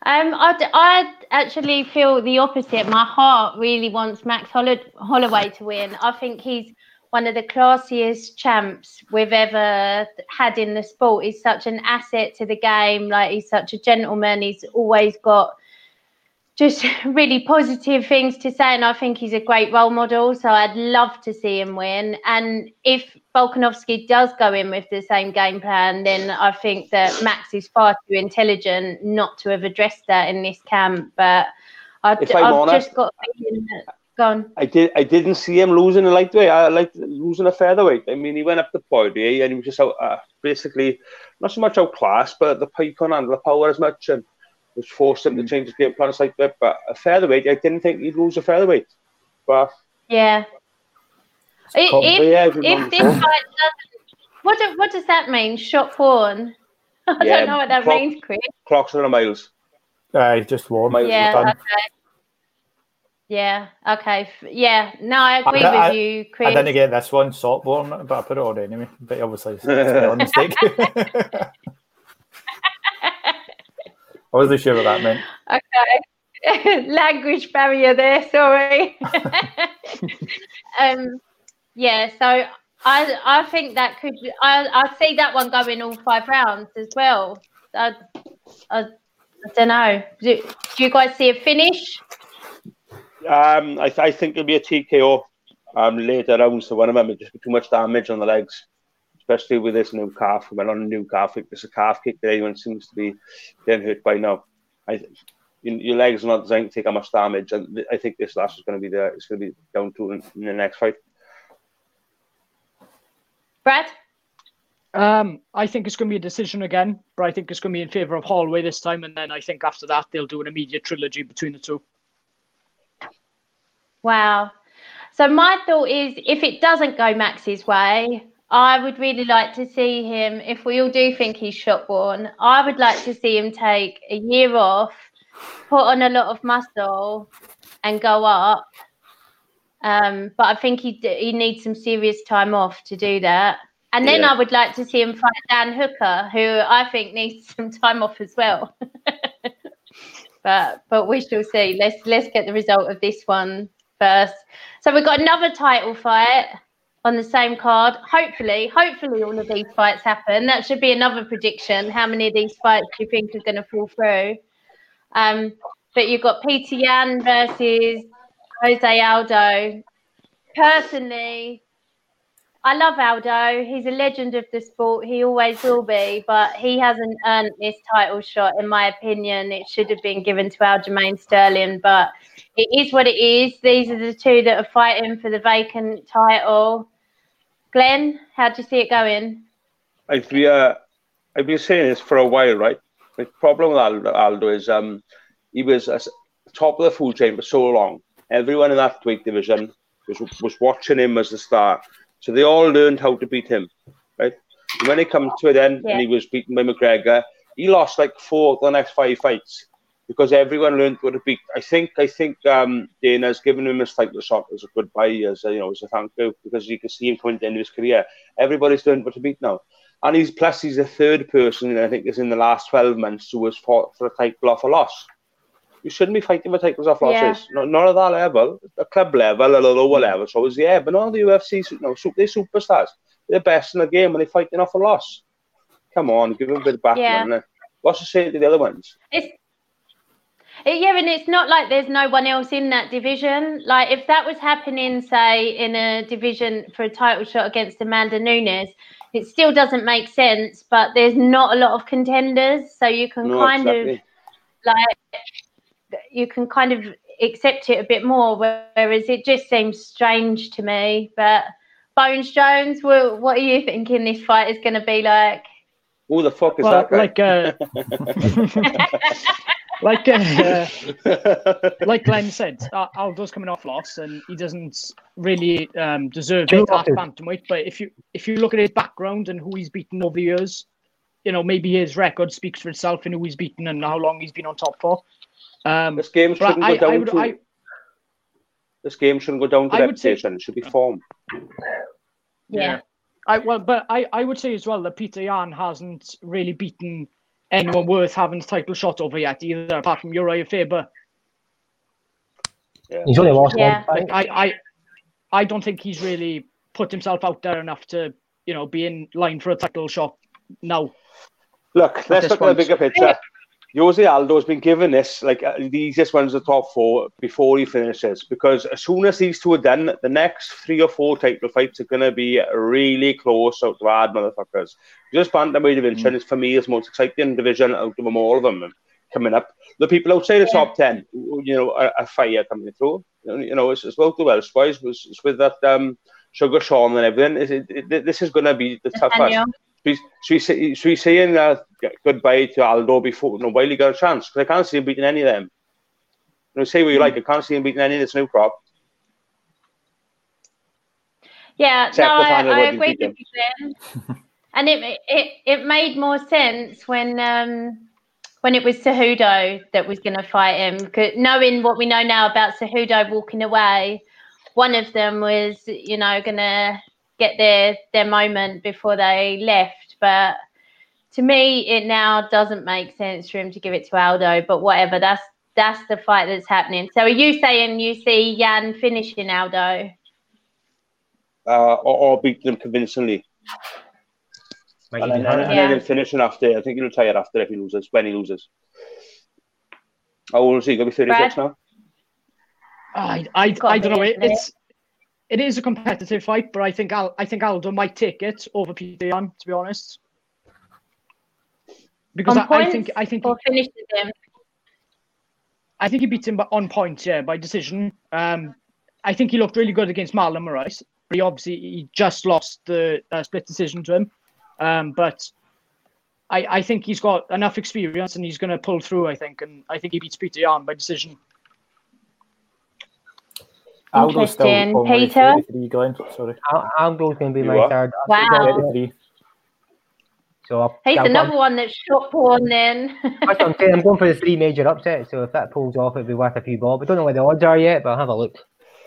I actually feel the opposite. My heart really wants Max Holloway to win. I think he's one of the classiest champs we've ever had in the sport. He's such an asset to the game. Like, he's such a gentleman. He's always got just really positive things to say. And I think he's a great role model. So I'd love to see him win. And if Volkanovski does go in with the same game plan, then I think that Max is far too intelligent not to have addressed that in this camp. But I didn't see him losing a lightweight. I liked losing a featherweight. I mean, he went up the Poirier and he was just out, basically not so much outclassed, but he couldn't handle the power as much. And which forced him to change his game plan a slight bit. But a featherweight, I didn't think he'd lose a featherweight. But yeah. If this fight doesn't, what does that mean? Shot worn? I don't know what that means, Chris. Clocks on the miles. Just worn. Okay. Yeah. No, I agree with you, Chris. I didn't get this one shot worn, but I put it on anyway. But obviously, it's a mistake. I wasn't sure what that meant. Okay. Language barrier there, sorry. So I think that could... I see that one going all 5 rounds as well. I don't know. Do you guys see a finish? I think it'll be a TKO later rounds to one of them. It'll just be too much damage on the legs, especially with this new calf. Well, not a new calf kick. It's a calf kick that everyone seems to be getting hurt by now. Your legs are not designed to take that much damage, and I think this last is going to be there. It's going to be down to in the next fight. Brad? I think it's going to be a decision again, but I think it's going to be in favour of Holloway this time, and then I think after that they'll do an immediate trilogy between the two. Wow. So my thought is, if it doesn't go Max's way, I would really like to see him, if we all do think he's shot worn, I would like to see him take a year off, put on a lot of muscle and go up. But I think he needs some serious time off to do that. And then I would like to see him fight Dan Hooker, who I think needs some time off as well. But we shall see. Let's get the result of this one first. So we've got another title fight on the same card. Hopefully all of these fights happen. That should be another prediction. How many of these fights do you think are going to fall through? But you've got Petr Yan versus Jose Aldo. Personally, I love Aldo. He's a legend of the sport. He always will be, but he hasn't earned this title shot, in my opinion. It should have been given to Aljamain Sterling, but it is what it is. These are the two that are fighting for the vacant title. Glenn, how do you see it going? I've been saying this for a while, right? The problem with Aldo is he was top of the food chain for so long. Everyone in that weight division was watching him as the star. So they all learned how to beat him, right? And when it comes to an end and he was beaten by McGregor, he lost like 4 of the next 5 fights because everyone learned what to beat. I think Dana's given him a title shot as a goodbye, as a thank you, because you can see him coming to the end of his career. Everybody's learned what to beat now. And he's the third person, I think, is in the last 12 months who has fought for a title off a loss. You shouldn't be fighting for titles off losses. Yeah. Not at that level. A club level, a lower level. So it's but all the UFC, they're superstars. They're the best in the game and they're fighting off a loss. Come on, give them a bit of back. Yeah. What's to say to the other ones? And it's not like there's no one else in that division. Like, if that was happening, say, in a division for a title shot against Amanda Nunes, it still doesn't make sense, but there's not a lot of contenders, so you can kind of accept it a bit more, whereas it just seems strange to me. But Bones Jones, what are you thinking this fight is going to be like? Who the fuck is that guy? Like Glenn said, Aldo's coming off loss, and he doesn't really deserve it at bantamweight. But if you look at his background and who he's beaten over the years, maybe his record speaks for itself and who he's beaten and how long he's been on top for. This game shouldn't go down to reputation. It should be form. Yeah. I would say as well that Petr Yan hasn't really beaten anyone worth having the title shot over yet either, apart from Uriah Faber. Yeah. He's only lost one. I don't think he's really put himself out there enough to, be in line for a title shot now. Look, let's look at the bigger picture. Jose Aldo has been given this, like the easiest one's the top 4 before he finishes, because as soon as these two are done, the next 3 or 4 title fights are going to be really close out to hard motherfuckers. Just bantamweight division is, for me, the most exciting division out of them, all of them coming up. The people outside the top 10, are fire coming through. It's well the Welsh boys, it's with that Sugar Sean and everything. This is going to be the toughest. She's saying that goodbye to Aldo before Weili got a chance, because I can't see him beating any of them. You know, say what you like, I can't see him beating any of this new crop. Yeah, except no, I agree with you then. And it made more sense when it was Cejudo that was going to fight him. Knowing what we know now about Cejudo walking away, one of them was, you know, going to get their moment before they left. But to me, it now doesn't make sense for him to give it to Aldo. But whatever, that's the fight that's happening. So are you saying you see Yan finishing Aldo? Or beat them convincingly. Like and then finishing after. I think he'll retire after if he loses, when he loses. How old is he? Going to be 36 now? I don't know. It is a competitive fight, but I think Aldo might take it over Petr Yan, to be honest. Because I think he finishes him. I think he beats him on points, yeah, by decision. I think he looked really good against Marlon Moraes. But he just lost the split decision to him. But I think he's got enough experience and he's going to pull through, I think. And I think he beats Petr Yan by decision. Interesting. Peter? Aldo's going to be my third. Wow. So he's another one that's shot porn then. That's what I'm saying. I'm going for the three major upsets. So if that pulls off, it'll be worth a few bob. I don't know what the odds are yet, but I'll have a look.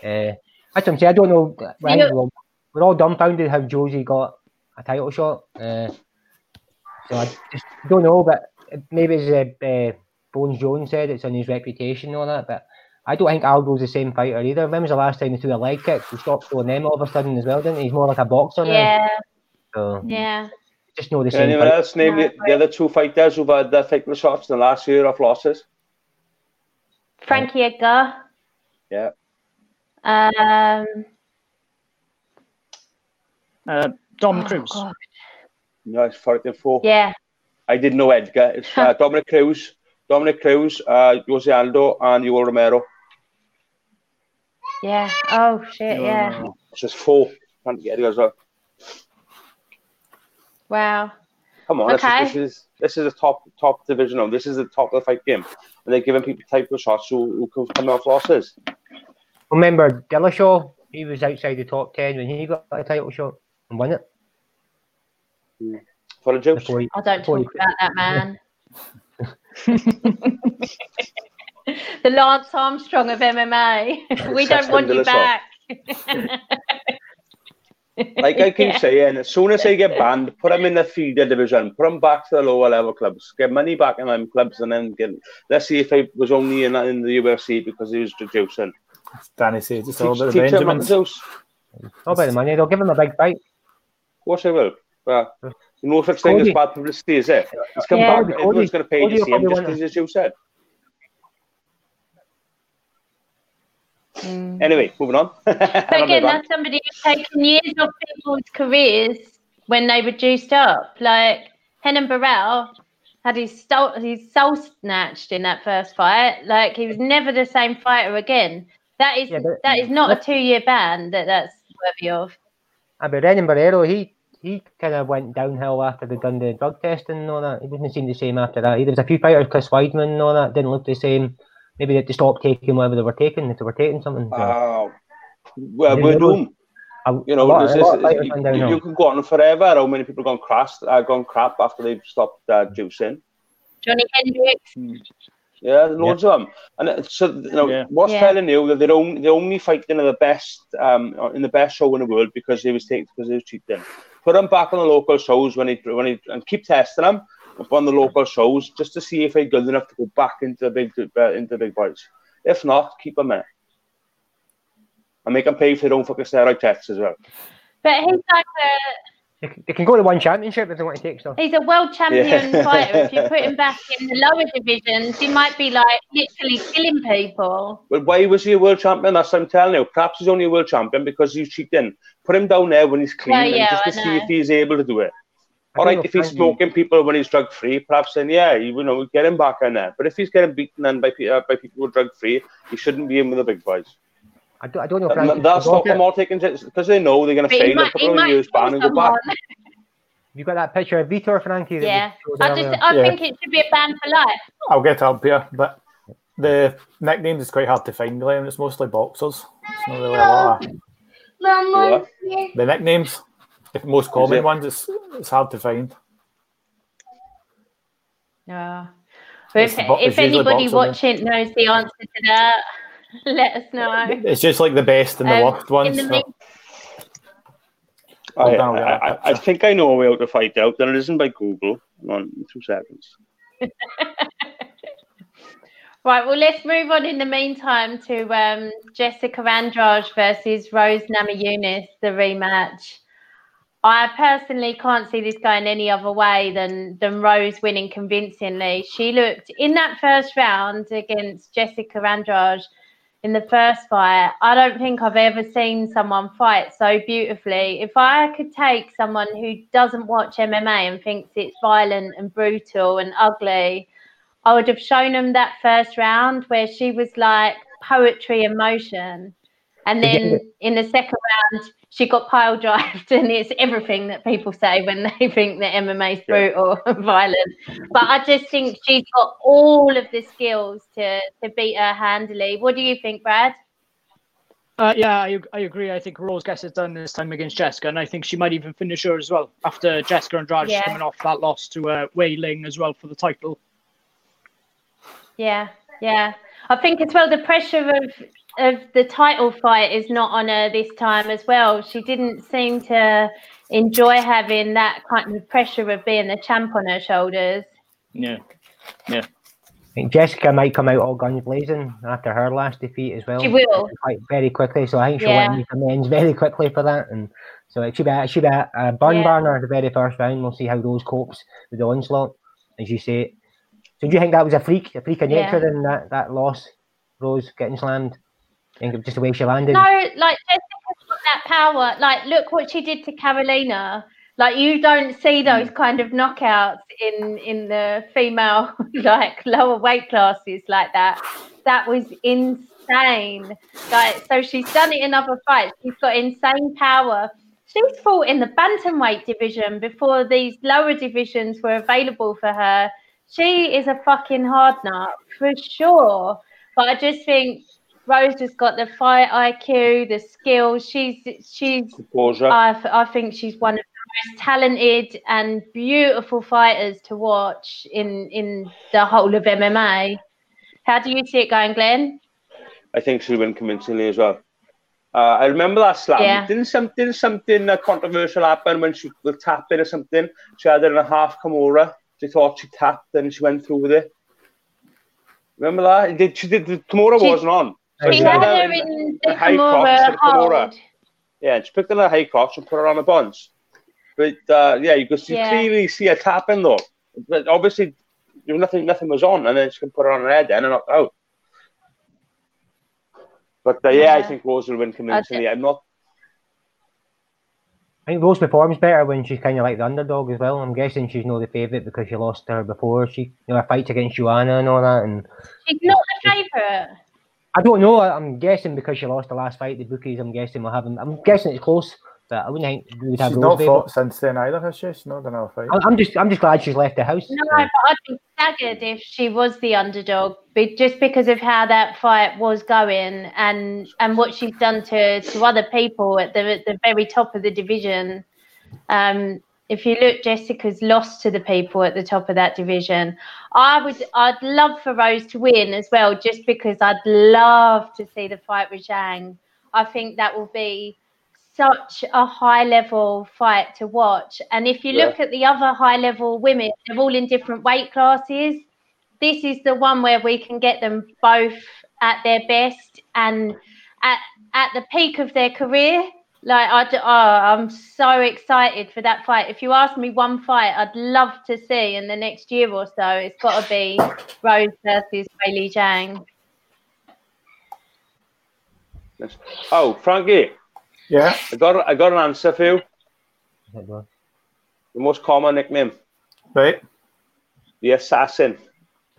That's what I'm saying. I don't know. Right? We're all dumbfounded how Josie got a title shot. So I just don't know, but maybe as Bones Jones said, it's on his reputation and all that. But I don't think Aldo's the same fighter either. When was the last time he threw a leg kick? He stopped throwing them all of a sudden as well, didn't he? He's more like a boxer now. So, yeah. Just know the same. Anyone else name the other two fighters who've had their title shots in the last year of losses? Frankie Edgar. Yeah. Dominic Cruz. God. No, it's 44. Yeah. I didn't know Edgar. It's Dominic Cruz, Jose Aldo, and Yoel Romero. Yeah. Oh, shit, yeah. It's just four. Trying to get it as well. Wow. Come on. Okay. This is a top division. This is the top of the fight game. And they're giving people type of shots who come off losses. Remember Dillashaw? He was outside the top 10 when he got a title shot and won it. For a joke. I don't talk about that man. The Lance Armstrong of MMA. We don't want you back. Like I keep saying, as soon as they get banned, put them in the feeder division, put them back to the lower level clubs, get money back in them clubs, and then let's see if he was only in the UFC because he was reducing. As Danny says, it's all about the Benjamins. Not about the money, they'll give him a big fight. Of course they will. Well, no such thing as bad publicity, is it? It's come back, everyone's going to pay to see him just because, as you said. Anyway, moving on. But again, that's somebody who's taken years off people's careers when they were juiced up. Like, Renan Barao had his soul snatched in that first fight. Like, he was never the same fighter again. That is not a two-year ban that's worthy of. But Renan Barao, he kind of went downhill after they'd done the drug testing and all that. He didn't seem the same after that. There was a few fighters, Chris Weidman and all that, didn't look the same. Maybe they had to stop taking whatever they were taking, if they were taking something. Wow. Well, we're doomed. You know, you can go on forever. How many people have gone crap after they've stopped juicing? Johnny Hendricks. Yeah, loads of them. And so, what's telling you that they're only fighting in the best show in the world because they was taking, because they was cheating. Put them back on the local shows when he and keep testing them on the local shows just to see if they're good enough to go back into the big boys. If not, keep them there and make them pay for their own fucking steroid tests as well. But he's like they can go to one championship if they want to take stuff. He's a world champion fighter. If you put him back in the lower divisions, he might be like literally killing people. But why was he a world champion? That's what I'm telling you. Perhaps he's only a world champion because he's cheating. Put him down there when he's clean and just to see if he's able to do it. All right, if he's smoking people when he's drug free, perhaps then get him back in there. But if he's getting beaten in by people who are drug free, he shouldn't be in with the big boys. I don't know. That's not them all taking because they know they're going to fail. They'll put on a year's ban and go back. you got that picture of Vitor Franky? Yeah, I think it should be a ban for life. I'll get up here, but the nicknames is quite hard to find, Glenn. It's mostly boxers. It's not really a lot of... Mama, yeah. The nicknames, the most common ones, it's hard to find. Yeah. If anybody watching knows the answer to that, let us know. It's just like the best and the worst ones. I think I know a way out to find out, and it isn't by Google. Come on, 2 seconds. Right, well, let's move on in the meantime to Jessica Andrade versus Rose Namajunas, the rematch. I personally can't see this going any other way than Rose winning convincingly. She looked, in that first round against Jessica Andrade in the first fight, I don't think I've ever seen someone fight so beautifully. If I could take someone who doesn't watch MMA and thinks it's violent and brutal and ugly, I would have shown him that first round where she was like poetry in motion. And then in the second round, she got pile-drived, and it's everything that people say when they think that MMA is brutal and violent. But I just think she's got all of the skills to beat her handily. What do you think, Brad? I agree. I think Rose gets it done this time against Jessica, and I think she might even finish her as well after Jessica Andrade coming off that loss to Wei Ling as well for the title. Yeah. I think as well the pressure of the title fight is not on her this time as well. She didn't seem to enjoy having that kind of pressure of being the champ on her shoulders. Yeah. I think Jessica might come out all guns blazing after her last defeat as well. She will. Quite very quickly, so I think she'll win the men's very quickly for that. And so it should be a barn burner the very first round. We'll see how Rose copes with the onslaught, as you say. So do you think that was a freak of nature than that loss, Rose getting slammed? I think it was just the way she landed. No, like Jessica's got that power. Like, look what she did to Carolina. Like, you don't see those kind of knockouts in the female like lower weight classes like that. That was insane. Like, so she's done it in other fights. She's got insane power. She's fought in the bantamweight division before these lower divisions were available for her. She is a fucking hard nut, for sure. But I just think Rose has got the fight IQ, the skills. She's. I think she's one of the most talented and beautiful fighters to watch in the whole of MMA. How do you see it going, Glenn? I think she'll win convincingly as well. I remember that slam. Yeah. Didn't something controversial happen when she was tapping or something? She had it in a half Kimura. They thought she tapped and she went through with it. Remember that? Kimura wasn't on. So she had her in the Kimura. Yeah, and she picked in a high cross and put her on a bunch. But you could clearly see her tapping though. But obviously, there was nothing was on, and then she can put her on her head and knocked out. But I think Rose will win convincingly. I think Rose performs better when she's kind of like the underdog as well. I'm guessing she's not the favourite because she lost to her before. She, her fights against Joanna and all that. And she's not the favourite. I don't know. I'm guessing because she lost the last fight, the bookies. I'm guessing it's close, but I wouldn't think we would have. She's not fought since then either, has she? She's not done her fight. I'm just glad she's left the house. No, but I'd be staggered if she was the underdog, but just because of how that fight was going and what she's done to other people at the very top of the division. If you look, Jessica's lost to the people at the top of that division. I'd love for Rose to win as well, just because I'd love to see the fight with Zhang. I think that will be such a high-level fight to watch. And if you look at the other high-level women, they're all in different weight classes. This is the one where we can get them both at their best and at the peak of their career. Like, I'm so excited for that fight. If you ask me one fight I'd love to see in the next year or so, it's got to be Rose versus Weili Zhang. Oh, Frankie. Yeah, I got an answer for you. The most common nickname, right? The assassin.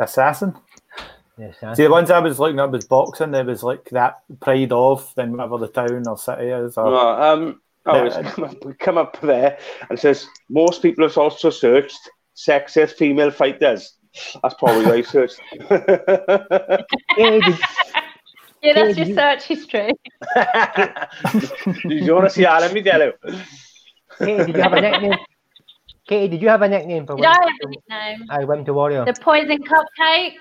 See, the ones I was looking up was boxing. There was like that pride of, then whatever the town or city is. Or... No, Oh, we come up there and says, most people have also searched sexiest female fighters. That's probably why you searched. Yeah, that's your search history. Did you want to see Alan Midello? Katie, did you have a nickname? Katie, did you have a nickname for? Did I have a nickname? I went to Warrior. The Poison Cupcake.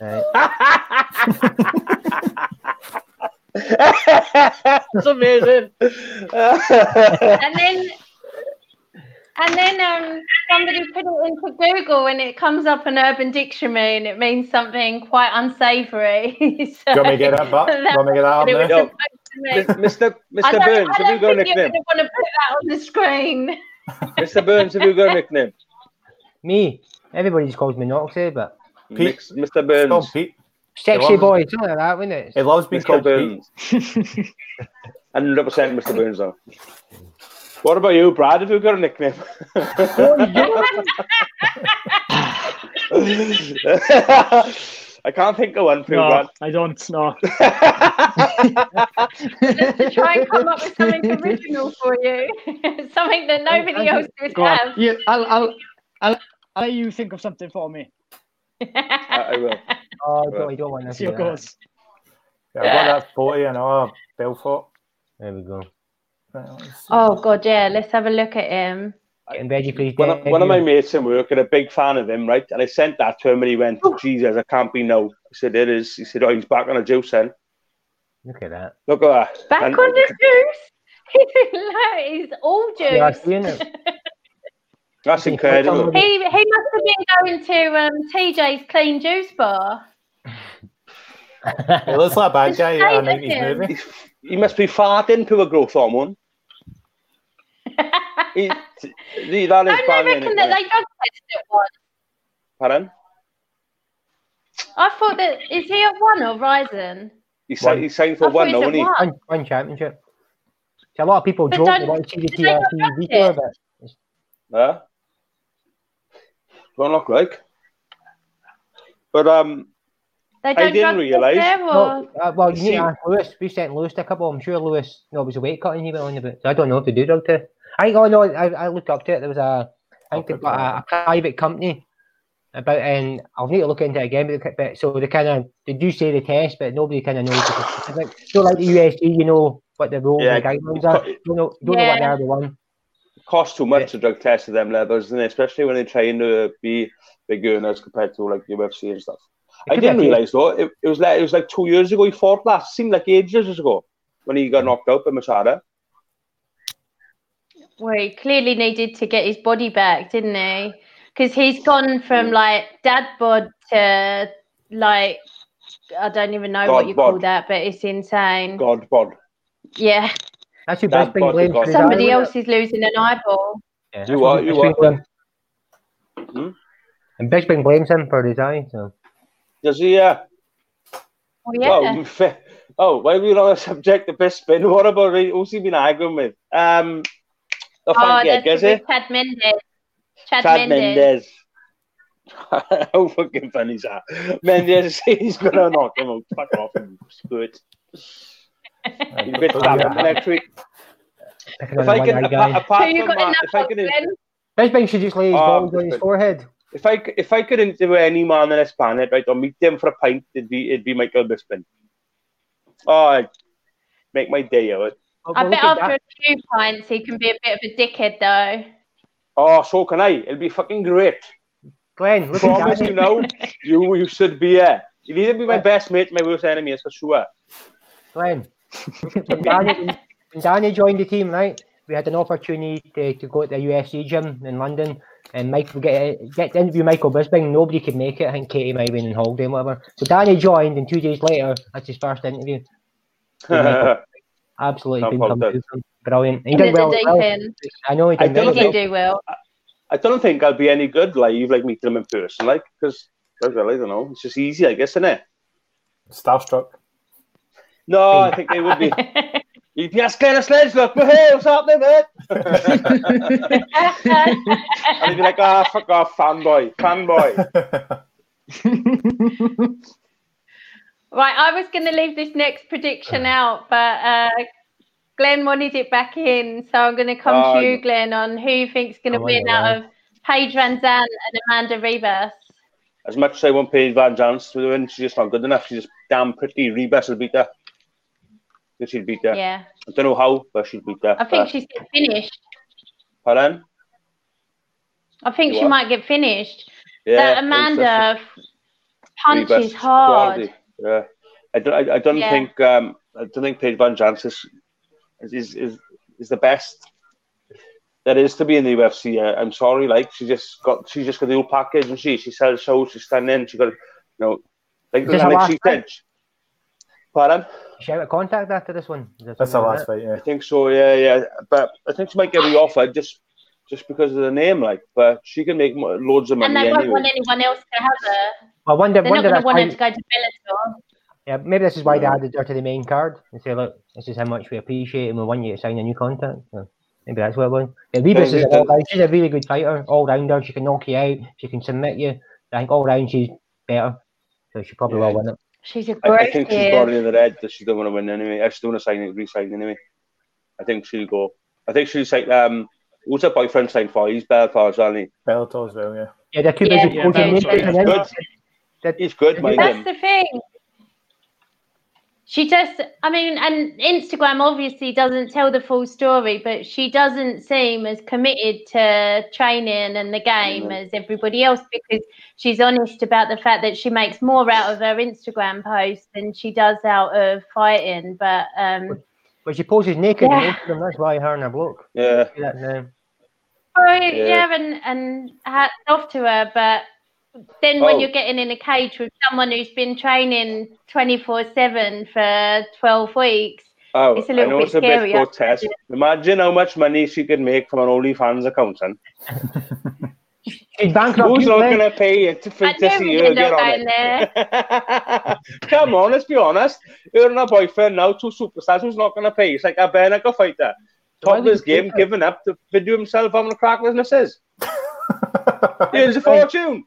Right. That's amazing. And then somebody put it into Google and it comes up on Urban Dictionary and it means something quite unsavoury. So, do you want me to get that back? Mr. Burns, have you got a nickname? I don't think you're going to want to put that on the screen. Mr. Burns, have you got a nickname? Me? Everybody just calls me Noxie, but... Pete. Mr. Burns. Oh, Pete. Sexy boy, something like that, wouldn't it? It loves being called Burns. 100% Mr. Burns, though. What about you, Brad? Have you got a nickname? I can't think of one for you, Brad. I don't, no. Let's try and come up with something original for you. Something that nobody else would have. Yeah, I'll let you think of something for me. I will. Oh, God, you don't want to goes. Yeah, I got that 40 and Belfort. There we go. Oh, God, yeah. Let's have a look at him. One of my mates in work and a big fan of him, right? And I sent that to him and he went, Jesus, I can't be no. I said, it is. He said, oh, he's back on a juice then. Look at that. Back on the juice? He's all juice. Yeah, that's incredible. He must have been going to TJ's Clean Juice Bar. It looks like a bad guy. He must be farting to a growth hormone. I reckon that they drug tested at one. Pardon? I thought that, is he at one or Ryzen? He's signed for one, though, isn't he? One championship. So a lot of people joke about TRT video of it. Yeah. Don't look like. But, I didn't realise. You need to ask Lewis. We sent Lewis to a couple. I'm sure Lewis. No, it was a weight cut, and he went on about. So I don't know if they do drug test. I looked up to it. There was a private company about, and I'll need to look into it again. But so they do say the test, but nobody kind of knows the specifics. So like the USG, you know what the rules and guidelines are. Don't know what they are. The one costs too much to drug test to them levels, isn't it? Especially when they're trying to be big earners compared to like the UFC and stuff. I didn't realise though, it was like 2 years ago he fought last. Seemed like ages ago when he got knocked out by Machado. Well, he clearly needed to get his body back, didn't he? Because he's gone from like dad bod to like, I don't even know what you call that, but it's insane. God bod. Yeah. That's your best thing. Somebody else is losing an eyeball. Yeah, you are. And Bisping blames him for his eye, so. Does he? Why are we on a subject of Bisping? What about who's he been arguing with? Chad Mendes. How fucking funny is that? Mendes, he's gonna knock him out. Fuck off and squirt. He's a bit stabbing next week. Bisping should just lay his balls on his forehead. If I could interview any man on this planet, right, or meet them for a pint, it'd be Michael Bisping. Oh, I'd make my day out. I bet after a few pints, he can be a bit of a dickhead, though. Oh, so can I. It'll be fucking great. Glenn, look at you now, you should be here. You'll either be my best mate, my worst enemy, that's for sure. Glenn, when Danny joined the team, right, we had an opportunity to go to the UFC gym in London. And Mike would get to interview Michael Bisping. Nobody could make it. I think Katie might have been in holiday and whatever. So Danny joined, and 2 days later, that's his first interview. Absolutely brilliant. He did well. I know he did well. I don't think I'll be any good live, like meeting him in person, like, because I don't know. It's just easy, I guess, isn't it? Starstruck. No, I think they would be. You'd be asking a sledge, look, but hey, what's happening, mate? And he'd be like, fuck off, fanboy. Right, I was going to leave this next prediction out, but Glenn wanted it back in, so I'm going to come to you, Glenn, on who you think's going to win out of Paige VanZant and Amanda Ribas. As much as I want Paige VanZant to win, she's just not good enough. She's just damn pretty. Ribas will beat her. She'll beat her. Yeah. I don't know how, but she'll beat her. I think she's getting finished. Pardon? I think she might get finished. Yeah, that Amanda punches hard. Yeah. I don't think Paige VanZant is the best there is to be in the UFC. I'm sorry, like she's just got the whole package, and she sells shows, she's standing, she got, you know, like she said. Pardon? She out of contact after this one. That's the last fight. Yeah, I think so. Yeah. But I think she might get reoffered just because of the name, like. But she can make loads of money. And they won't want anyone else to have her. I wonder. They're not going to want him to go to Bellator. Yeah, maybe this is why they added her to the main card and say, look, this is how much we appreciate and we want you to sign a new contract. So maybe that's what it was. Yeah, Ribas is she's a really good fighter, all rounder. She can knock you out, she can submit you. I think all round she's better, so she probably will win it. She's a great I think she's got it in the red that she don't want to win anyway. I just don't want to re-sign anyway. I think she'll go. I think she's like, what's her boyfriend signed for? He's Bellator, isn't he? Bellator as well, yeah. Yeah, they're too busy. He's good, my That's the thing. She just, I mean, and Instagram obviously doesn't tell the full story, but she doesn't seem as committed to training and the game as everybody else, because she's honest about the fact that she makes more out of her Instagram posts than she does out of fighting. But but she poses naked on Instagram, that's why her and her bloke. Yeah. And hats off to her, but then when you're getting in a cage with someone who's been training 24/7 for 12 weeks, it's a little bit scary. Imagine how much money she could make from an OnlyFans account, son. Who's not going to pay you to see her get on it? Come on, let's be honest. Her and her boyfriend now, two superstars, who's not going to pay? It's like a Bernacle fighter. Top of his game, giving up to video himself having a crack with missus. Here's a fortune.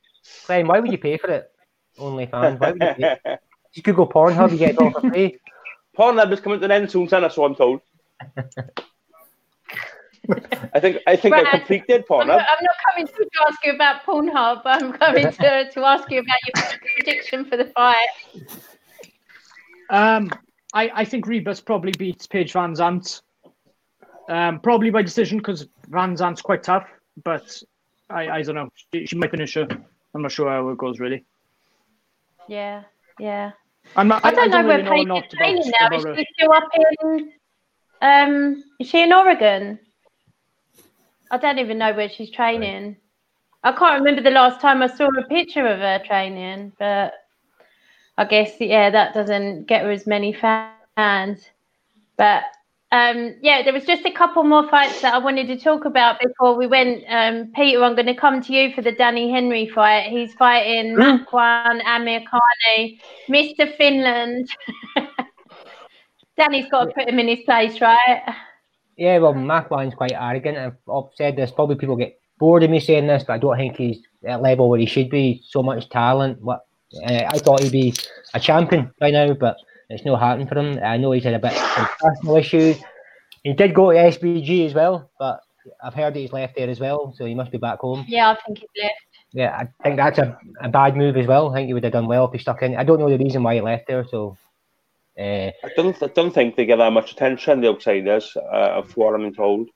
Glenn, why would you pay for it? OnlyFans, why would you pay for it? Just Google Pornhub, you get it all for free. Pornhub is coming to an end soon, Santa, so I'm told. I think I've completed Pornhub. I'm not coming to ask you about Pornhub, I'm coming to ask you about your prediction for the fight. I think Ribas probably beats Paige VanZant. Probably by decision, because VanZant's quite tough, but I don't know. She might finish her. I'm not sure how it goes, really. Yeah. I don't know where Paige is training now. Is she still up in... is she in Oregon? I don't even know where she's training. I can't remember the last time I saw a picture of her training, but I guess, that doesn't get her as many fans. But... there was just a couple more fights that I wanted to talk about before we went. Peter, I'm going to come to you for the Danny Henry fight. He's fighting Makwan Amirkhani, Mr. Finland. Danny's got to put him in his place, right? Yeah, well, Makwan's quite arrogant. I've said this, probably people get bored of me saying this, but I don't think he's at a level where he should be. So much talent. I thought he'd be a champion by now, but... it's no happening for him. I know he's had a bit of personal issues. He did go to SBG as well, but I've heard that he's left there as well, so he must be back home. Yeah, I think he's left. Yeah, I think that's a bad move as well. I think he would have done well if he stuck in. I don't know the reason why he left there, so... I don't think they get that much attention, the outsiders, of what I'm told.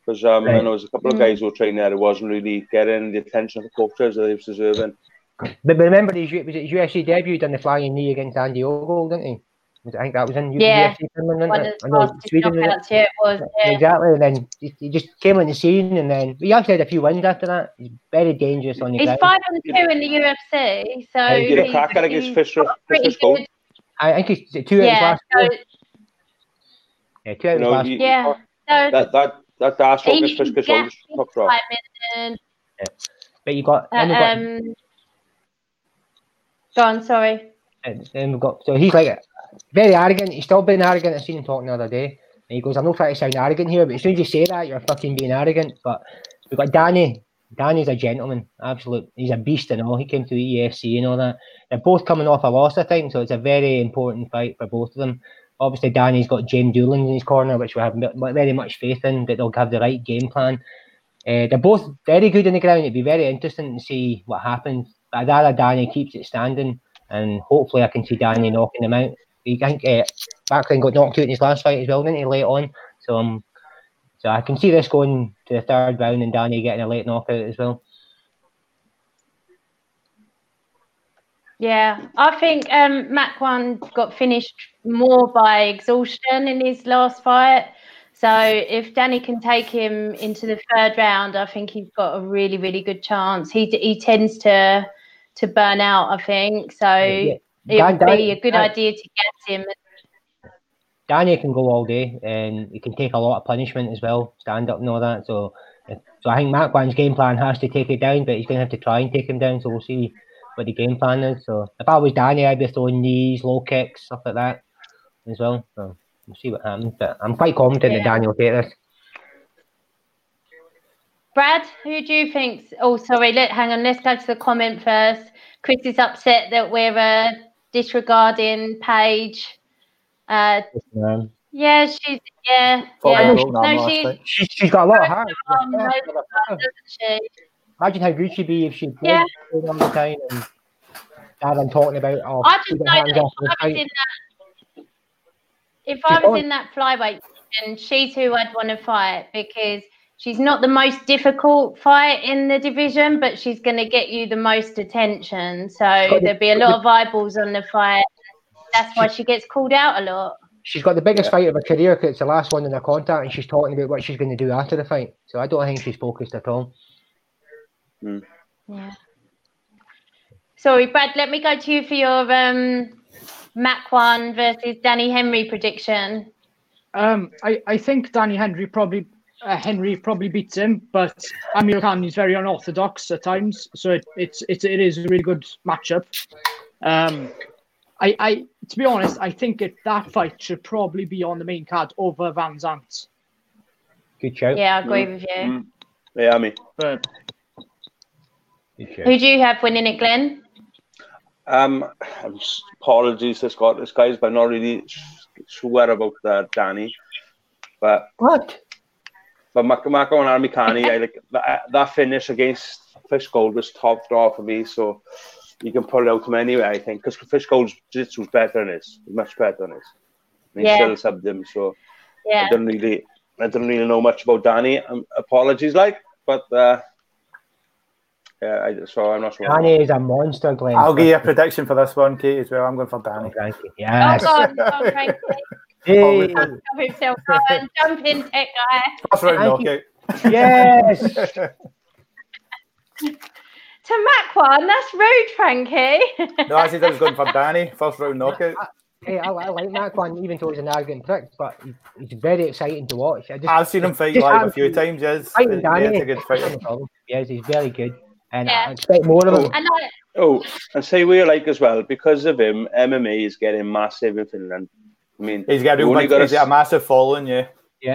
Because I know there's a couple of guys who were training there who wasn't really getting the attention of the coaches that they was deserving. But remember, was it UFC debut done the flying knee against Santiago, didn't he? I think that was in UFC Finland, exactly. And then he just came on the scene, and then he actually had a few wins after that. He's very dangerous on the ground. He's 5-2 in the UFC, so he's a cracker against Fisher. I think he's 2 out of his last. Yeah, 2 out of his last. Yeah, that dash against Fisher is top draw. But you got. Go on, sorry. Then we've got he's like. Very arrogant. He's still being arrogant. I seen him talking the other day. And he goes, I'm not trying to sound arrogant here, but as soon as you say that, you're fucking being arrogant. But we've got Danny. Danny's a gentleman. Absolute. He's a beast and all. He came to the EFC and all that. They're both coming off a loss, I think, so it's a very important fight for both of them. Obviously, Danny's got Jim Dooling in his corner, which we have very much faith in, that they'll have the right game plan. They're both very good on the ground. It'd be very interesting to see what happens. I'd rather Danny keeps it standing, and hopefully I can see Danny knocking him out. He think Backlund got knocked out in his last fight as well, didn't he, late on? So I can see this going to the third round and Danny getting a late knockout as well. Yeah, I think Makwan got finished more by exhaustion in his last fight. So if Danny can take him into the third round, I think he's got a really, really good chance. He tends to burn out, I think. So yeah. It would be a good idea to get him. Danny can go all day, and he can take a lot of punishment as well, stand up and all that. So I think Makwan's game plan has to take it down, but he's going to have to try and take him down. So we'll see what the game plan is. So if I was Danny, I'd be throwing knees, low kicks, stuff like that as well. So we'll see what happens. But I'm quite confident that Danny will take this. Brad, who do you think? Oh, sorry. Hang on. Let's go to the comment first. Chris is upset that we're disregarding Paige. She's got a lot of heart. Doesn't she? Imagine how good she'd be if she played on the time. And I'm talking about. Oh, I just know that if I was in that flyweight, and she's who I'd want to fight, because she's not the most difficult fight in the division, but she's going to get you the most attention. So there'll be a lot of eyeballs on the fight. That's why she gets called out a lot. She's got the biggest fight of her career, because it's the last one in her contract, and she's talking about what she's going to do after the fight. So I don't think she's focused at all. Mm. Yeah. Sorry, Brad, let me go to you for your Makwan versus Danny Henry prediction. I think Henry probably beats him, but Amirkhani is very unorthodox at times, so it is a really good matchup. I to be honest, I think that fight should probably be on the main card over VanZant. Good shout. Yeah, I agree with you. Mm. Yeah, I mean, but who do you have winning it, Glenn? Apologies to Scottish guys, but I'm not really sure about Danny. But what? But Makwan Amirkhani, I like that finish against Fishgold was top draw for me, so you can pull it out from anywhere, I think, because Fishgold's jiu-jitsu was better than this, much better than this. And he still subbed him, so I don't really know much about Danny. Apologies, but I'm not sure. Danny is a monster, Glenn. I'll give you a prediction for this one, Kate, as well. I'm going for Danny. Frankie. Yes. Oh, Frankie. Hey. He can't stop himself. Jump in, tech guy. First round knockout. Yes. To Makwan, that's rude, Frankie. No, I said I was going for Danny. First round knockout. Hey, I like Makwan, even though he's an arrogant prick, but he's very exciting to watch. I've seen him fight live a few times. Yes, Danny. It's a good fight. Yes, he's very good, and I expect more of him. And say we like as well, because of him, MMA is getting massive in Finland. I mean, he's got a massive following, yeah.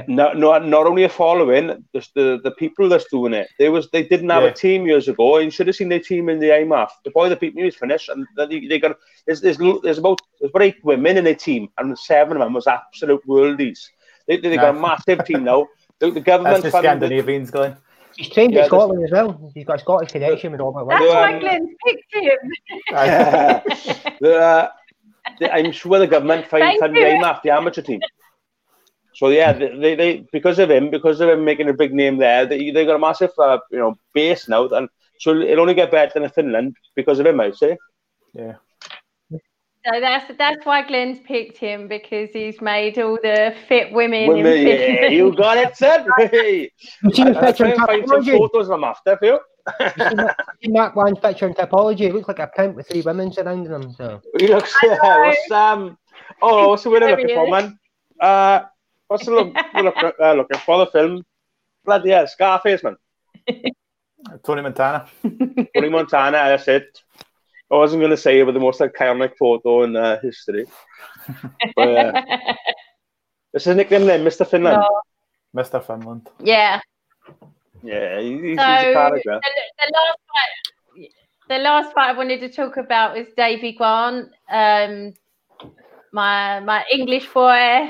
Not only a following, just the people that's doing it. They didn't have a team years ago, and you should have seen their team in the IMAF. The boy that beat me is finished, and they got there's about 8 women in their team, and 7 of them was absolute worldies. They got a massive team now. The government. That's the Scandinavians going. He's trained in Scotland as well. He's got a Scottish connection with Robert. That's why Glenn's picked him. I'm sure the government finds him after the amateur team. So they because of him making a big name there, they got a massive base now, and so it'll only get better in Finland because of him, I'd say. Yeah. So that's why Glenn's picked him, because he's made all the fit women in Finland. Yeah, you got it, sir. You've seen the picture in Tapology. Photos of him after, Phil. You've seen Makwan's picture in Tapology. He looks like a pimp with 3 women surrounding him. So he looks. What's the winner looking for, man? What's the looking for the film? Bloody hell, Scarface, man. Tony Montana, that's it. I wasn't going to say it, but the most iconic photo in history. But, what's his nickname then? Mr. Finland? No. Mr. Finland. Yeah. Yeah, he's a character. The last fight I wanted to talk about was Davey Grant. my English boy.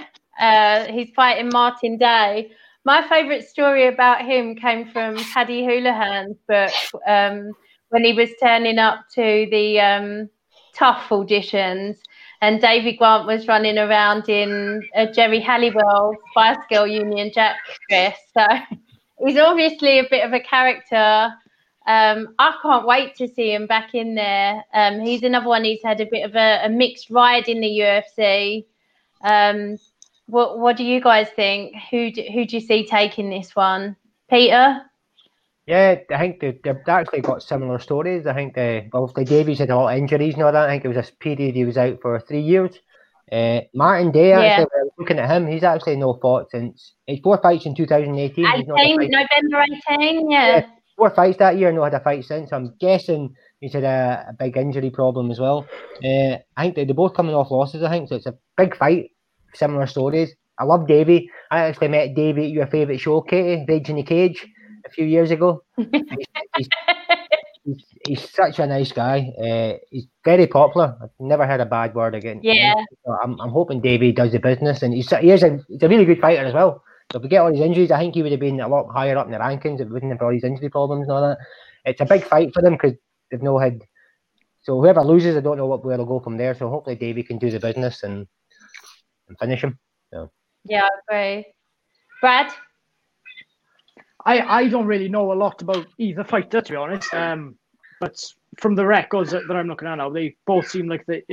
He's fighting Martin Day. My favourite story about him came from Paddy Houlihan's book when he was turning up to the tough auditions, and Davey Grant was running around in a Jerry Halliwell Spice Girl Union Jack dress. So he's obviously a bit of a character. I can't wait to see him back in there. He's another one who's had a bit of a mixed ride in the UFC. What do you guys think? Who do you see taking this one, Peter? Yeah, I think they've actually got similar stories. I think obviously Davies had a lot of injuries and all that. I think it was this period he was out for 3 years. Martin Day, actually, when I was looking at him, he's actually no fought since it's 4 fights in 2018. November 18, yeah. 4 fights that year, no had a fight since. I'm guessing he's had a big injury problem as well. I think they're both coming off losses. I think so. It's a big fight. Similar stories. I love Davey. I actually met Davey at your favourite show, Katie, Rage in the Cage, a few years ago. he's such a nice guy. He's very popular. I've never heard a bad word again. Yeah. So I'm hoping Davey does the business, and he's a really good fighter as well. So if we get all his injuries, I think he would have been a lot higher up in the rankings if we wouldn't have all these injury problems and all that. It's a big fight for them because they've no head. So whoever loses, I don't know where they'll go from there. So hopefully Davey can do the business and finish him. So. Yeah, I agree. Brad? I don't really know a lot about either fighter, to be honest. But from the records that I'm looking at now, they both seem like they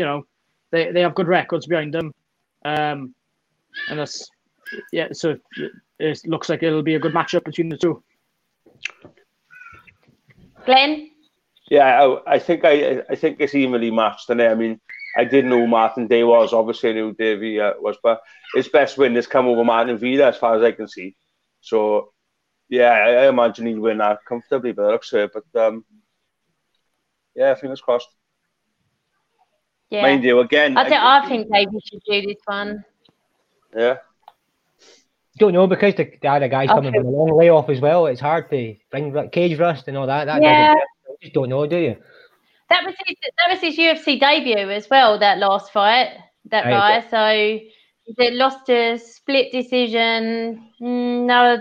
have good records behind them. And that's so it looks like it'll be a good matchup between the two. Glenn? Yeah, I think it's evenly matched, and I mean, I didn't know who Martin Day was. Obviously, I knew who Davey was, but his best win has come over Martin Vida, as far as I can see. So, yeah, I imagine he'll win that comfortably, but it looks good. But, yeah, fingers crossed. Yeah. Mind you, again... I think Davey should do this one. Yeah. Don't know, because the other guy's coming from a long layoff as well. It's hard to bring cage rust and all that. You just don't know, do you? That was his UFC debut as well, that last fight, that guy. So they lost a split decision. No,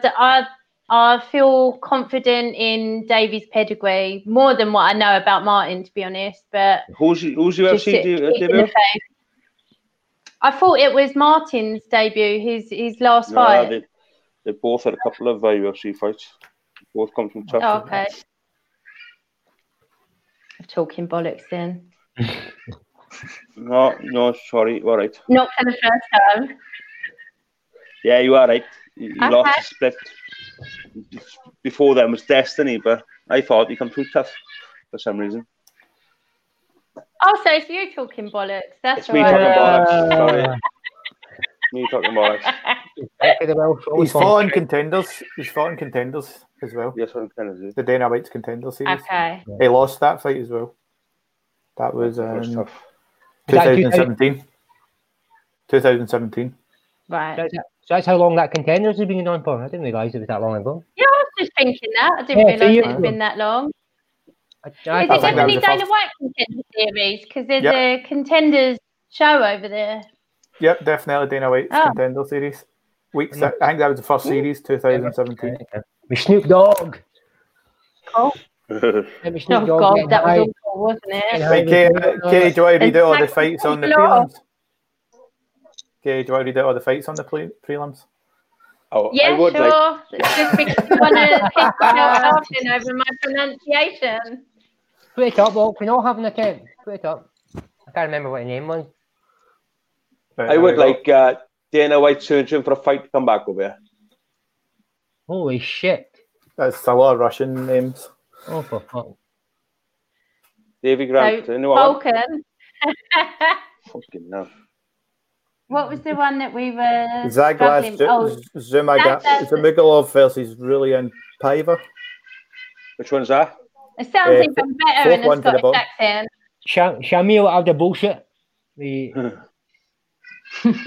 I feel confident in Davey's pedigree, more than what I know about Martin, to be honest. But who's your UFC debut? I thought it was Martin's debut, his last fight. They both had a couple of UFC fights. Both come from Turkey. Oh, okay. Talking bollocks then. No, sorry, all right. Not for the first time. Yeah, you are right. You lost the split. Before then was Destiny, but I thought you come through tough for some reason. Oh, so it's you talking bollocks. That's right. It's me talking bollocks. Sorry. He's fought in contenders. He's fought in contenders as well. Yes, the Dana White's contender series. Okay. He lost that fight as well. That was 2017. 2017. Right. So that's how long that contenders has been on for. I didn't realise it was that long ago. Yeah, I was just thinking that. I didn't realise it's been that long. Is it definitely Dana White contender series? Because there's a contenders show over there. Yep, definitely Dana White's contender series. Week six. I think that was the first series, 2017. We Snoop Dogg. Oh, God, that was awful, wasn't it? Hey, Kerry, do I read out all the fights on the prelims? Kerry, do I read out all the fights on the prelims? Oh, yeah, I would, sure. It's just because you want to pick yourself up over my pronunciation. Put it up, Walt. We're not having a count. Put it up. I can't remember what your name was. I would like Dana White searching for a fight to come back over here. Holy shit. That's a lot of Russian names. Oh, for fuck. Davey Grant. So, Vulcan. Fucking no. What was the one that we were... Zaglas, Zumugalov versus Rulian Paiva. Which one's that? It sounds even better in a Scottish accent. Shamil out the bullshit.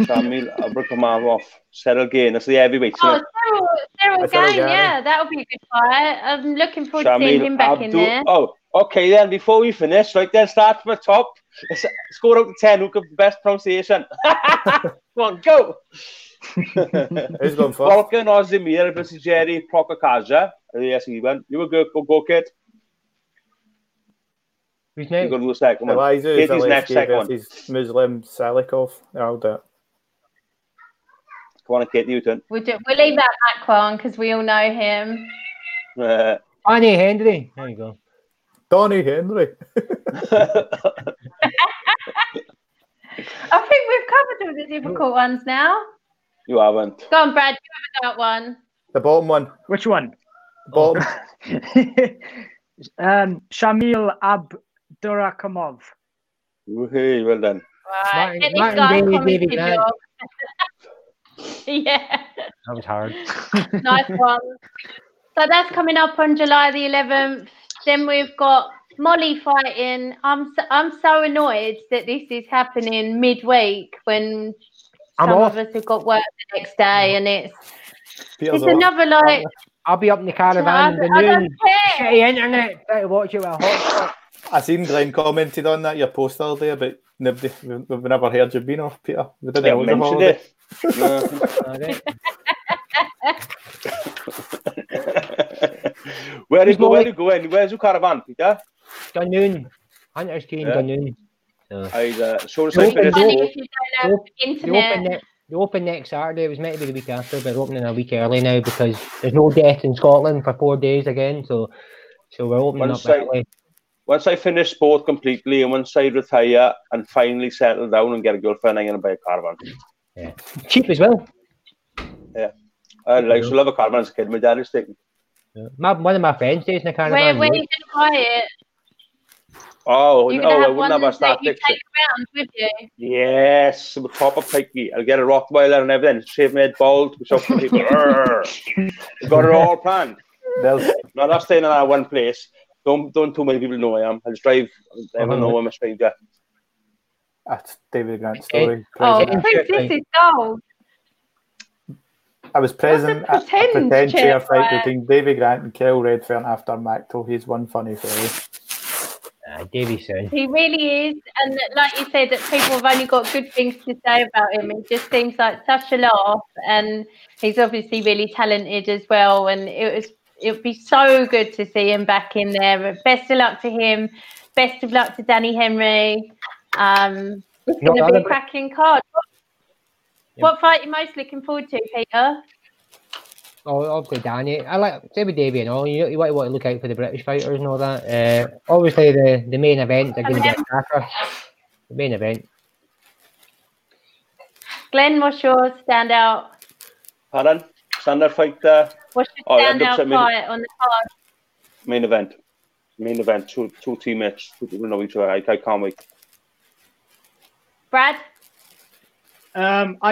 Samuel Abrakamov, Cyril Gain. That's the heavyweight. Cyril Gain, yeah, that would be a good fight. I'm looking forward to seeing him back in there. Oh, Okay, then, before we finish, right then, start from the top. Score out to 10. Who can best pronunciation? Come on, go. Who's going first? Volkan Ozdemir versus Jerry Prokokaja. Yes, he went. You were good. Go, kid. Who's name? You're going to go second one. Eliza Zaleski versus Muslim Salikov. I'll do it. Come on, kid, Newton. We'll leave that Makwan because we all know him. Danny Henry. There you go. Danny Henry. I think we've covered all the difficult ones now. You haven't. Go on, Brad. You haven't got one. The bottom one. Which one? The bottom. Shamil Abdurakhimov. Woohoo, well done. Right. Martin Day, yeah. That was hard. Nice one. So that's coming up on July the 11th. Then we've got Molly fighting. I'm so annoyed that this is happening midweek when some of us have got work the next day, and it's another like. I'll be up in the caravan in the noon. Shitty internet. Better watch it with a hotspot. I seen Glenn commented on that your post all day, but nobody. We've never heard you've been off, Peter. We didn't mention it. Where are you going? Where's your caravan, Peter? Dunoon. Hunter's Keen, Dunoon. They open next Saturday. It was meant to be the week after, but they're opening a week early now because there's no death in Scotland for 4 days again. So we're opening up early. Once I finish sport completely and once I retire and finally settle down and get a girlfriend, I'm going to buy a caravan. Yeah. Cheap as well. Yeah. I like to love a caravan as a kid. My dad is taking. Yeah. One of my friends stays in a caravan. Where are you going to buy it? Oh, no, I wouldn't have a static. You take around with you. Yes, I'm a proper pikey. I'll get a Rottweiler and everything. Shave my head bald. We've got it all planned. No, that's staying in that one place. Don't too many people know I am. I just drive. Everyone know I'm a stranger. That's David Grant's story. Oh, I think this is gold. I was present at a pretend chair fight between Davey Grant and Kel Redfern after Macto. He's one funny fellow. Davey says he really is, and like you said, that people have only got good things to say about him. It just seems like such a laugh, and he's obviously really talented as well. And it'd be so good to see him back in there. But best of luck to him. Best of luck to Danny Henry. It's going to be a cracking card. What fight are you most looking forward to, Peter? Oh, obviously Danny. I like say with Davey and all. You want to look out for the British fighters and all that. Obviously the main event are going to be cracker. The main event. Glenn, what's your standout? Pardon? Standout fight. What's your standout fight on the card? Main event. Main event. Two teammates who know each other. I can't wait. Brad. I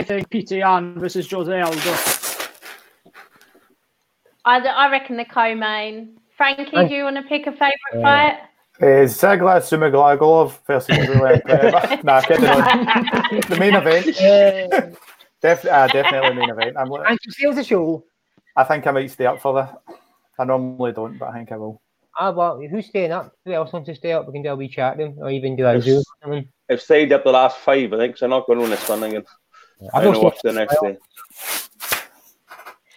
think Petr Yan versus Jose Aldo. I reckon the co-main. Frankie, do you want to pick a favourite fight? Zaglas Sumaglagolov versus Nah, kidding on. The main event. Definitely main event. And she steals the show. I think I might stay up for that. I normally don't, but I think I will. Well, who's staying up? Who else wants to stay up? We can do a wee chat room or even do a Zoom. I've stayed up the last five, I think, so I'm not going on this one. I'm going to watch the next day.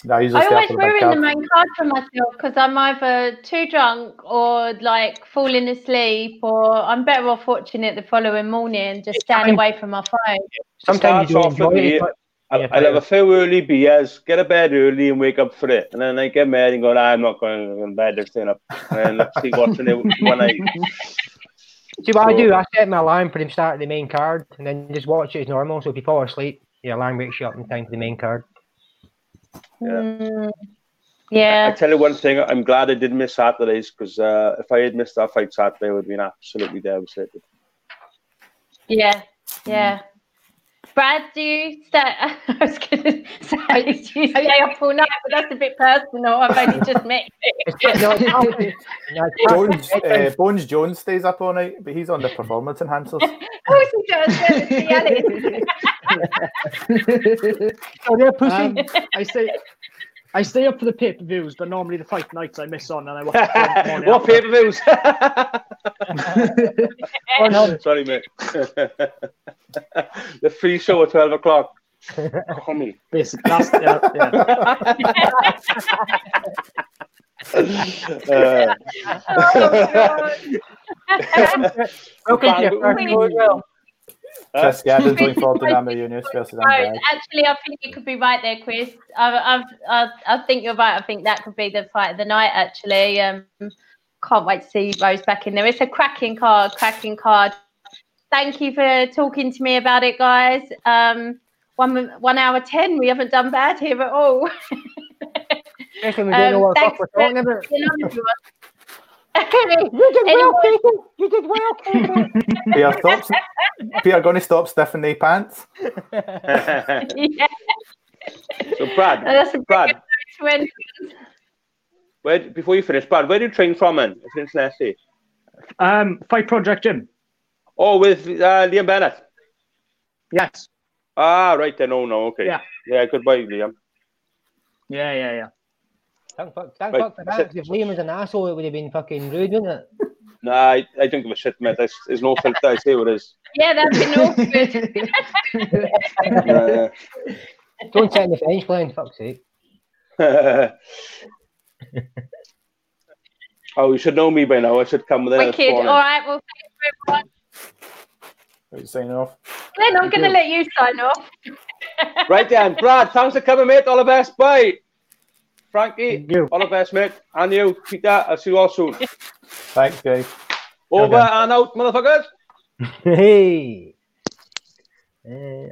No, I always ruin the main card for myself because I'm either too drunk or like falling asleep, or I'm better off watching it the following morning, just stand away from my phone. Sometimes you enjoy it. I'll have a few early beers, get to bed early and wake up for it. And then I get mad and go, I'm not going to bed, I'm staying up. And I'll see watching it when I... See what I do? I set my alarm for the start of the main card and then just watch it as normal. So if you fall asleep, your alarm wakes you up in time for the main card. Yeah. I tell you one thing, I'm glad I didn't miss Saturdays because if I had missed that fight Saturday, I would have been absolutely devastated. Yeah. Brad, do you stay? I was going to say, do you stay up all night? But that's a bit personal. I've only just met you. Bones Jones stays up all night, but he's on the performance enhancers. Of course he does. That's reality. Oh, they're pushing. I say I stay up for the pay-per-views, but normally the fight nights I miss on and I watch them. What pay-per-views? Sorry, mate. The free show at 12 o'clock. Honey. Basically. Okay, Jessica doing fault in Amber Yunus versus Andrade. Actually, I think you could be right there, Chris. I think you're right. I think that could be the fight of the night, actually. Can't wait to see Rose back in there. It's a cracking card. Thank you for talking to me about it, guys. 1 hour 10. We haven't done bad here at all. You did well. We are going to stop Stephanie Pants. Yeah. So, Brad. Before you finish, Brad, where do you train from in Cincinnati? Fight Project Gym. Oh, with Liam Bennett? Yes. Ah, right then. Oh, no. Okay. Yeah, goodbye, Liam. Yeah. Thank fuck for that. If Liam was an asshole, it would have been fucking rude, wouldn't it? Nah, I don't give a shit, mate. There's no filter. I say what it is. Yeah, that's been awkward. Yeah. Don't set the French line, fuck's sake. Oh, you should know me by now. I should come there. Wicked. All right, well, thanks for everyone. Are you signing off? Glenn, I'm going to let you sign off. Right then. Brad, thanks for coming, mate. All the best. Bye. Frankie, you. All the best, mate. And you, Peter, I'll see you all soon. Thanks, guys. Over and out, motherfuckers. Hey.